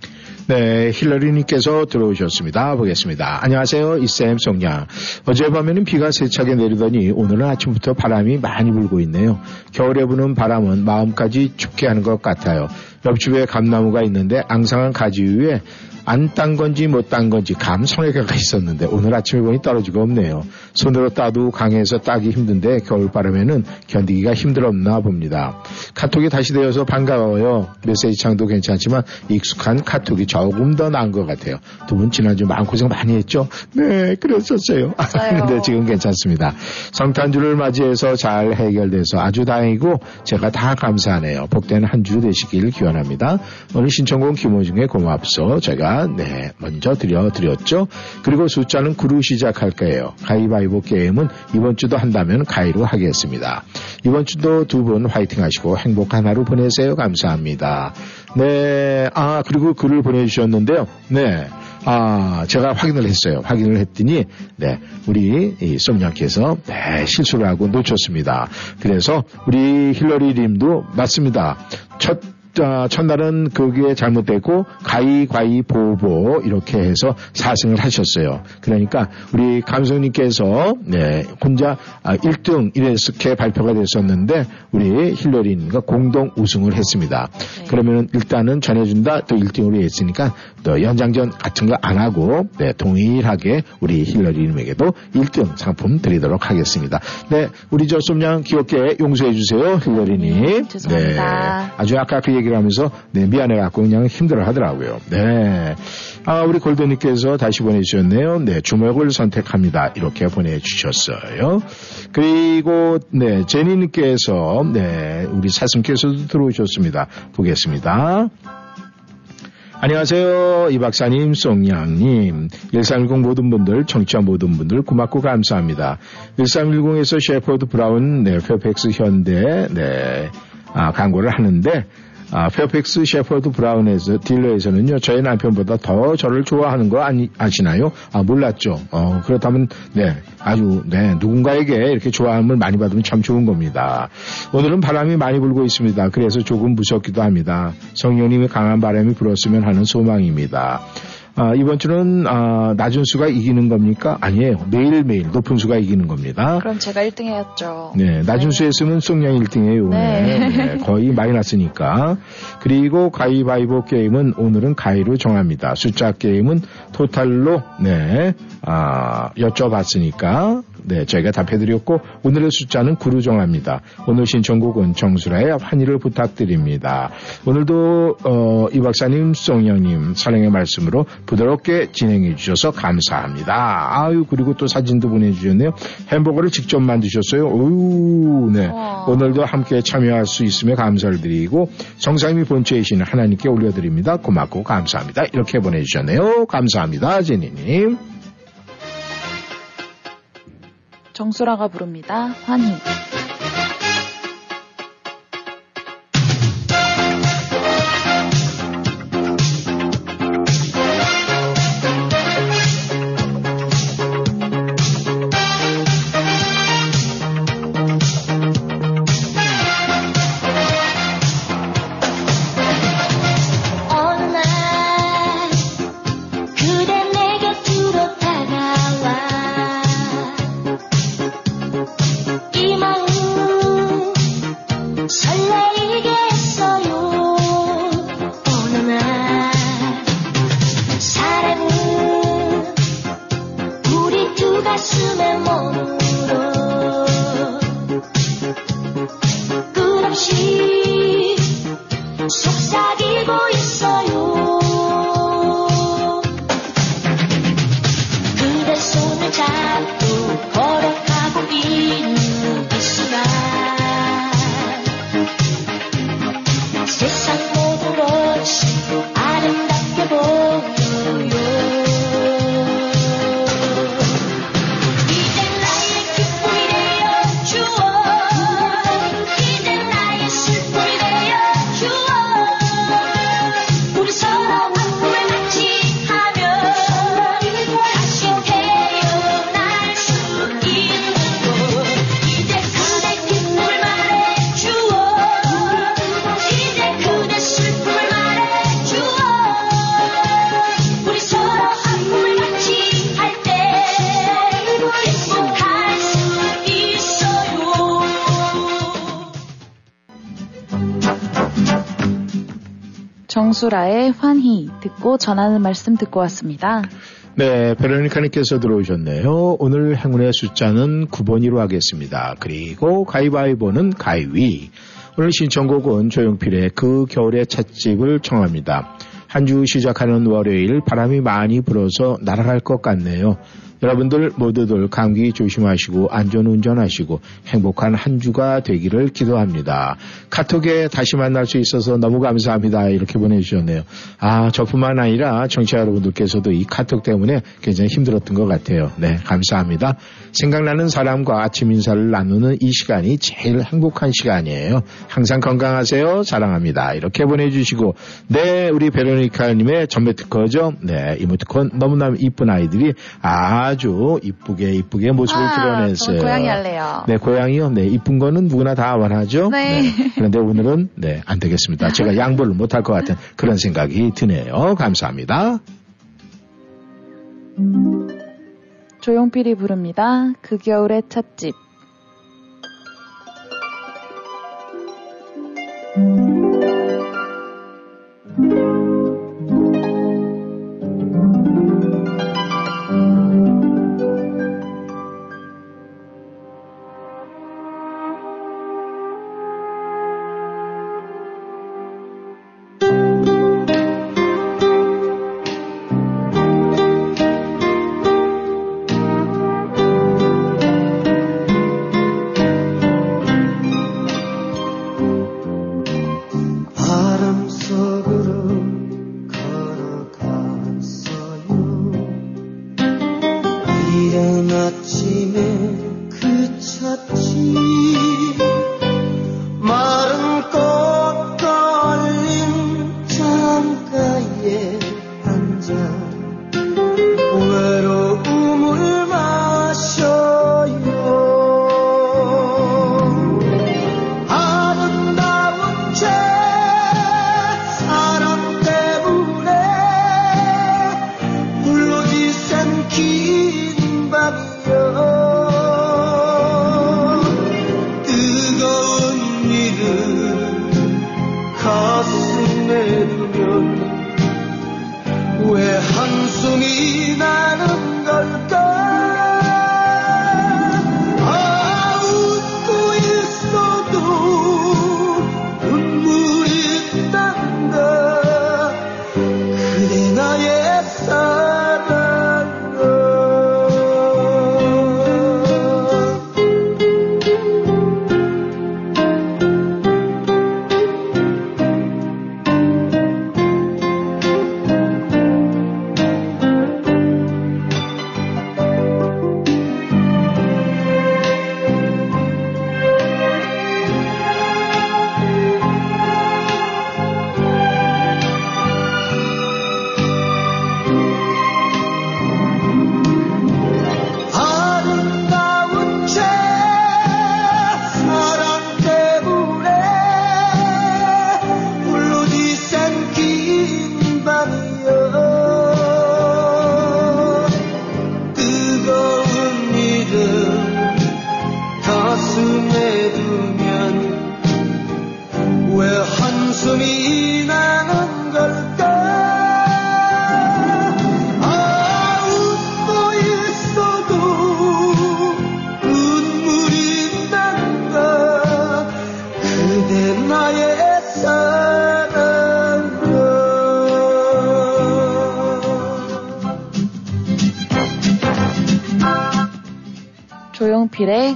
네, 힐러리님께서 들어오셨습니다. 보겠습니다. 안녕하세요. 이샘 송양. 어젯밤에는 비가 세차게 내리더니 오늘은 아침부터 바람이 많이 불고 있네요. 겨울에 부는 바람은 마음까지 춥게 하는 것 같아요. 옆집에 감나무가 있는데 앙상한 가지 위에 안 딴 건지 못 딴 건지 감 성에가 있었는데 오늘 아침에 보니 떨어지고 없네요. 손으로 따도 강해서 따기 힘든데 겨울바람에는 견디기가 힘들었나 봅니다. 카톡이 다시 되어서 반가워요. 메시지 창도 괜찮지만 익숙한 카톡이 조금 더 나은 것 같아요. 두 분 지난주 마음고생 많이 했죠? 네, 그랬었어요. 근데 지금 괜찮습니다. 성탄주를 맞이해서 잘 해결돼서 아주 다행이고 제가 다 감사하네요. 복된 한 주 되시길 기원합니다. 오늘 신청곡 김호중의 고맙소 제가 네, 먼저 드려드렸죠. 그리고 숫자는 구로 시작할게요. 가위바위보 게임은 이번 주도 한다면 가위로 하겠습니다. 이번 주도 두 분 화이팅 하시고 행복한 하루 보내세요. 감사합니다. 네, 아, 그리고 글을 보내주셨는데요. 네, 아, 제가 확인을 했어요. 확인을 했더니, 네, 우리 이 썸냥께서 네, 실수를 하고 놓쳤습니다. 그래서 우리 힐러리 님도 맞습니다. 첫 아, 첫날은 그게 잘못되고 가위가위보보 이렇게 해서 사승을 하셨어요. 그러니까 우리 감독님께서 네, 혼자 아, 일 등 이렇게 발표가 됐었는데 우리 힐러리님과 공동 우승을 했습니다. 네. 그러면 일단은 전해준다 또 일 등으로 했으니까 또 연장전 같은 거 안 하고 네, 동일하게 우리 힐러리님에게도 일 등 상품 드리도록 하겠습니다. 네, 우리 저 쏨양 귀엽게 용서해 주세요, 힐러리님. 네, 죄송합니다. 네, 아주 아까 그 얘기를 하면서 네, 미안해갖고 그냥 힘들어하더라고요. 네, 아, 우리 골드님께서 다시 보내주셨네요. 네, 주먹을 선택합니다. 이렇게 보내주셨어요. 그리고 네, 제니님께서 네, 우리 사슴께서도 들어오셨습니다. 보겠습니다. 안녕하세요. 이 박사님, 송양님, 일삼일공 모든 분들, 청취자 모든 분들 고맙고 감사합니다. 일삼일공에서 셰퍼드 브라운, 네, 페어팩스 현대, 네, 아, 광고를 하는데 아, 페어팩스 셰퍼드 브라운에서 딜러에서는요, 저희 남편보다 더 저를 좋아하는 거 아니, 아시나요? 아, 몰랐죠. 어, 그렇다면 네, 아주 네, 누군가에게 이렇게 좋아함을 많이 받으면 참 좋은 겁니다. 오늘은 바람이 많이 불고 있습니다. 그래서 조금 무섭기도 합니다. 성령님의 강한 바람이 불었으면 하는 소망입니다. 아, 이번 주는 아, 낮은 수가 이기는 겁니까? 아니에요. 매일매일 높은 수가 이기는 겁니다. 그럼 제가 일 등 해야죠. 네, 낮은 네. 수에서는 송양 일 등이에요. 네. 네. 네, 거의 마이너스니까. 그리고 가위바위보 게임은 오늘은 가위로 정합니다. 숫자 게임은 토탈로 네, 아, 여쭤봤으니까 네, 저희가 답해드렸고 오늘의 숫자는 구로 정합니다. 오늘 신청곡은 정수라의 환희를 부탁드립니다. 오늘도 어, 이 박사님, 송양님 사랑의 말씀으로 부드럽게 진행해 주셔서 감사합니다. 아유, 그리고 또 사진도 보내주셨네요. 햄버거를 직접 만드셨어요. 오우, 네. 우와. 오늘도 함께 참여할 수 있음에 감사를 드리고 성삼위 본체이신 하나님께 올려드립니다. 고맙고 감사합니다. 이렇게 보내주셨네요. 감사합니다, 제니님. 정수라가 부릅니다. 환희. 정수라의 환희 듣고 전하는 말씀 듣고 왔습니다. 네, 베로니카님께서 들어오셨네요. 오늘 행운의 숫자는 구 번으로 하겠습니다. 그리고 가위바위보는 가위위. 오늘 신청곡은 조용필의 그 겨울의 찻집을 청합니다. 한 주 시작하는 월요일 바람이 많이 불어서 날아갈 것 같네요. 여러분들 모두들 감기 조심하시고 안전운전하시고 행복한 한 주가 되기를 기도합니다. 카톡에 다시 만날 수 있어서 너무 감사합니다. 이렇게 보내주셨네요. 아, 저뿐만 아니라 청취자 여러분들께서도 이 카톡 때문에 굉장히 힘들었던 것 같아요. 네, 감사합니다. 생각나는 사람과 아침 인사를 나누는 이 시간이 제일 행복한 시간이에요. 항상 건강하세요. 사랑합니다. 이렇게 보내주시고 네, 우리 베로니카님의 전매특허죠. 네, 이모티콘 너무나 이쁜 아이들이 아 아주 이쁘게 이쁘게 모습을 아, 드러냈어요. 고양이 할래요. 네, 고양이요. 네, 이쁜 거는 누구나 다 원하죠. 네. 네. 그런데 오늘은 네, 안 되겠습니다. 제가 양보를 못할 것 같은 그런 생각이 드네요. 감사합니다. 조용필이 부릅니다. 그 겨울의 찻집.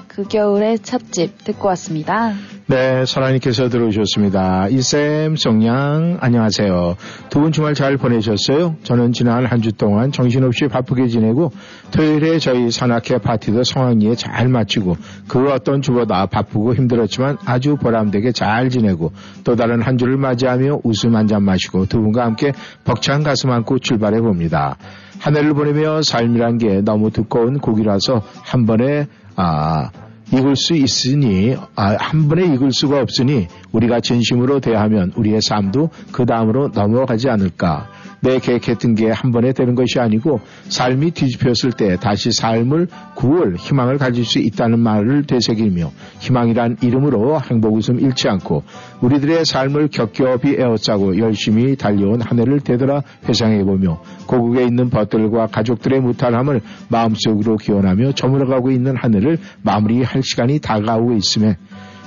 그 겨울의 찻집 듣고 왔습니다. 네, 선아님께서 들어오셨습니다. 이샘, 송양, 안녕하세요. 두 분 주말 잘 보내셨어요? 저는 지난 한 주 동안 정신없이 바쁘게 지내고 토요일에 저희 산악회 파티도 성황리에 잘 마치고 그 어떤 주보다 바쁘고 힘들었지만 아주 보람되게 잘 지내고 또 다른 한 주를 맞이하며 웃음 한 잔 마시고 두 분과 함께 벅찬 가슴 안고 출발해 봅니다. 한 해를 보내며 삶이란 게 너무 두꺼운 고기라서 한 번에 아... 익을 수 있으니 아, 한 번에 익을 수가 없으니 우리가 진심으로 대하면 우리의 삶도 그 다음으로 넘어가지 않을까. 내 계획했던 게 한 번에 되는 것이 아니고 삶이 뒤집혔을 때 다시 삶을 구울 희망을 가질 수 있다는 말을 되새기며 희망이란 이름으로 행복 웃음 잃지 않고 우리들의 삶을 겹겹이 에워싸고 열심히 달려온 한 해를 되돌아 회상해보며 고국에 있는 벗들과 가족들의 무탈함을 마음속으로 기원하며 저물어가고 있는 한 해를 마무리할 시간이 다가오고 있음에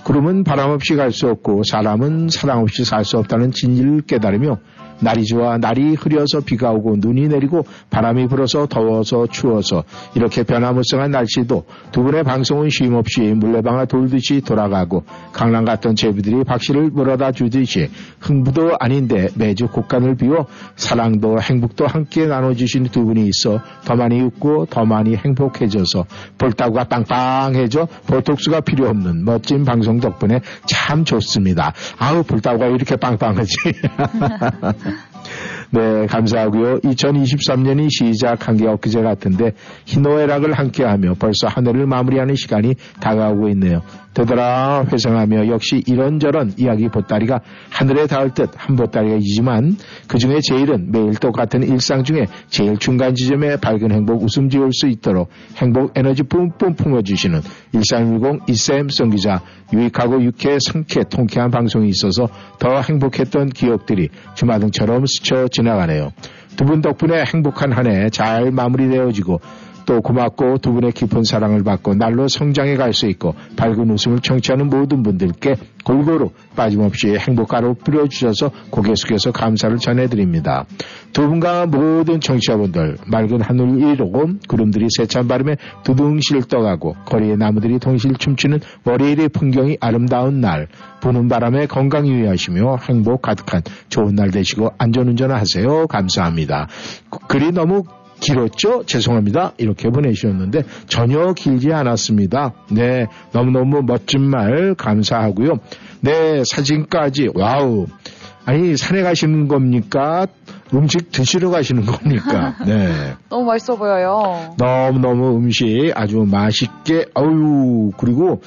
구름은 바람 없이 갈 수 없고 사람은 사랑 없이 살 수 없다는 진리를 깨달으며 날이 좋아 날이 흐려서 비가 오고 눈이 내리고 바람이 불어서 더워서 추워서 이렇게 변화무쌍한 날씨도 두 분의 방송은 쉼없이 물레방아 돌듯이 돌아가고 강남 갔던 제비들이 박씨를 물어다 주듯이 흥부도 아닌데 매주 곡간을 비워 사랑도 행복도 함께 나눠주신 두 분이 있어 더 많이 웃고 더 많이 행복해져서 볼따구가 빵빵해져 보톡스가 필요 없는 멋진 방송 덕분에 참 좋습니다. 아우 볼따구가 이렇게 빵빵하지. 네, 감사하고요. 이천이십삼 년이 시작한 게 엊그제 같은데 희노애락을 함께하며 벌써 한 해를 마무리하는 시간이 다가오고 있네요. 되돌아 회상하며 역시 이런저런 이야기 보따리가 하늘에 닿을 듯 한 보따리가 이지만 그중에 제일은 매일 똑같은 일상 중에 제일 중간 지점에 밝은 행복 웃음 지울 수 있도록 행복 에너지 뿜뿜 품어주시는 일삼일공 이샘 성기자 유익하고 유쾌 상쾌 통쾌한 방송이 있어서 더 행복했던 기억들이 주마등처럼 스쳐 지나가네요. 두 분 덕분에 행복한 한 해 잘 마무리되어지고 또 고맙고 두 분의 깊은 사랑을 받고 날로 성장해 갈 수 있고 밝은 웃음을 청취하는 모든 분들께 골고루 빠짐없이 행복가루 뿌려주셔서 고개 숙여서 감사를 전해드립니다. 두 분과 모든 청취자분들 맑은 하늘 위로 구름들이 세찬 바람에 두둥실 떠가고 거리의 나무들이 동실 춤추는 월요일의 풍경이 아름다운 날 부는 바람에 건강 유의하시며 행복 가득한 좋은 날 되시고 안전운전 하세요. 감사합니다. 글이 너무 길었죠? 죄송합니다. 이렇게 보내주셨는데 전혀 길지 않았습니다. 네, 너무너무 멋진 말 감사하고요. 네, 사진까지 와우. 아니, 산에 가시는 겁니까? 음식 드시러 가시는 겁니까? 네. 너무 맛있어 보여요. 너무너무 음식 아주 맛있게 아유 그리고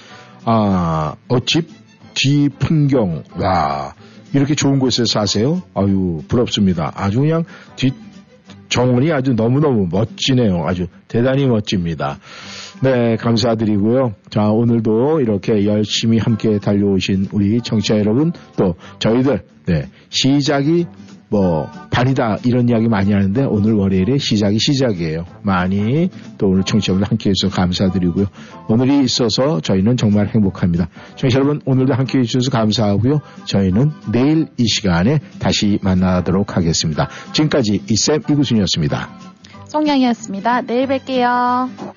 아 어집 뒤 풍경 와 이렇게 좋은 곳에서 사세요? 아유 부럽습니다. 아주 그냥 뒤 정원이 아주 너무너무 멋지네요. 아주 대단히 멋집니다. 네, 감사드리고요. 자, 오늘도 이렇게 열심히 함께 달려오신 우리 청취자 여러분, 또 저희들, 네, 시작이 뭐, 반이다, 이런 이야기 많이 하는데, 오늘 월요일에 시작이 시작이에요. 많이, 또 오늘 청취자분 함께 해주셔서 감사드리고요. 오늘이 있어서 저희는 정말 행복합니다. 청취자 여러분, 오늘도 함께 해주셔서 감사하고요. 저희는 내일 이 시간에 다시 만나도록 하겠습니다. 지금까지 이샘 이구순이었습니다. 송양이었습니다. 내일 뵐게요.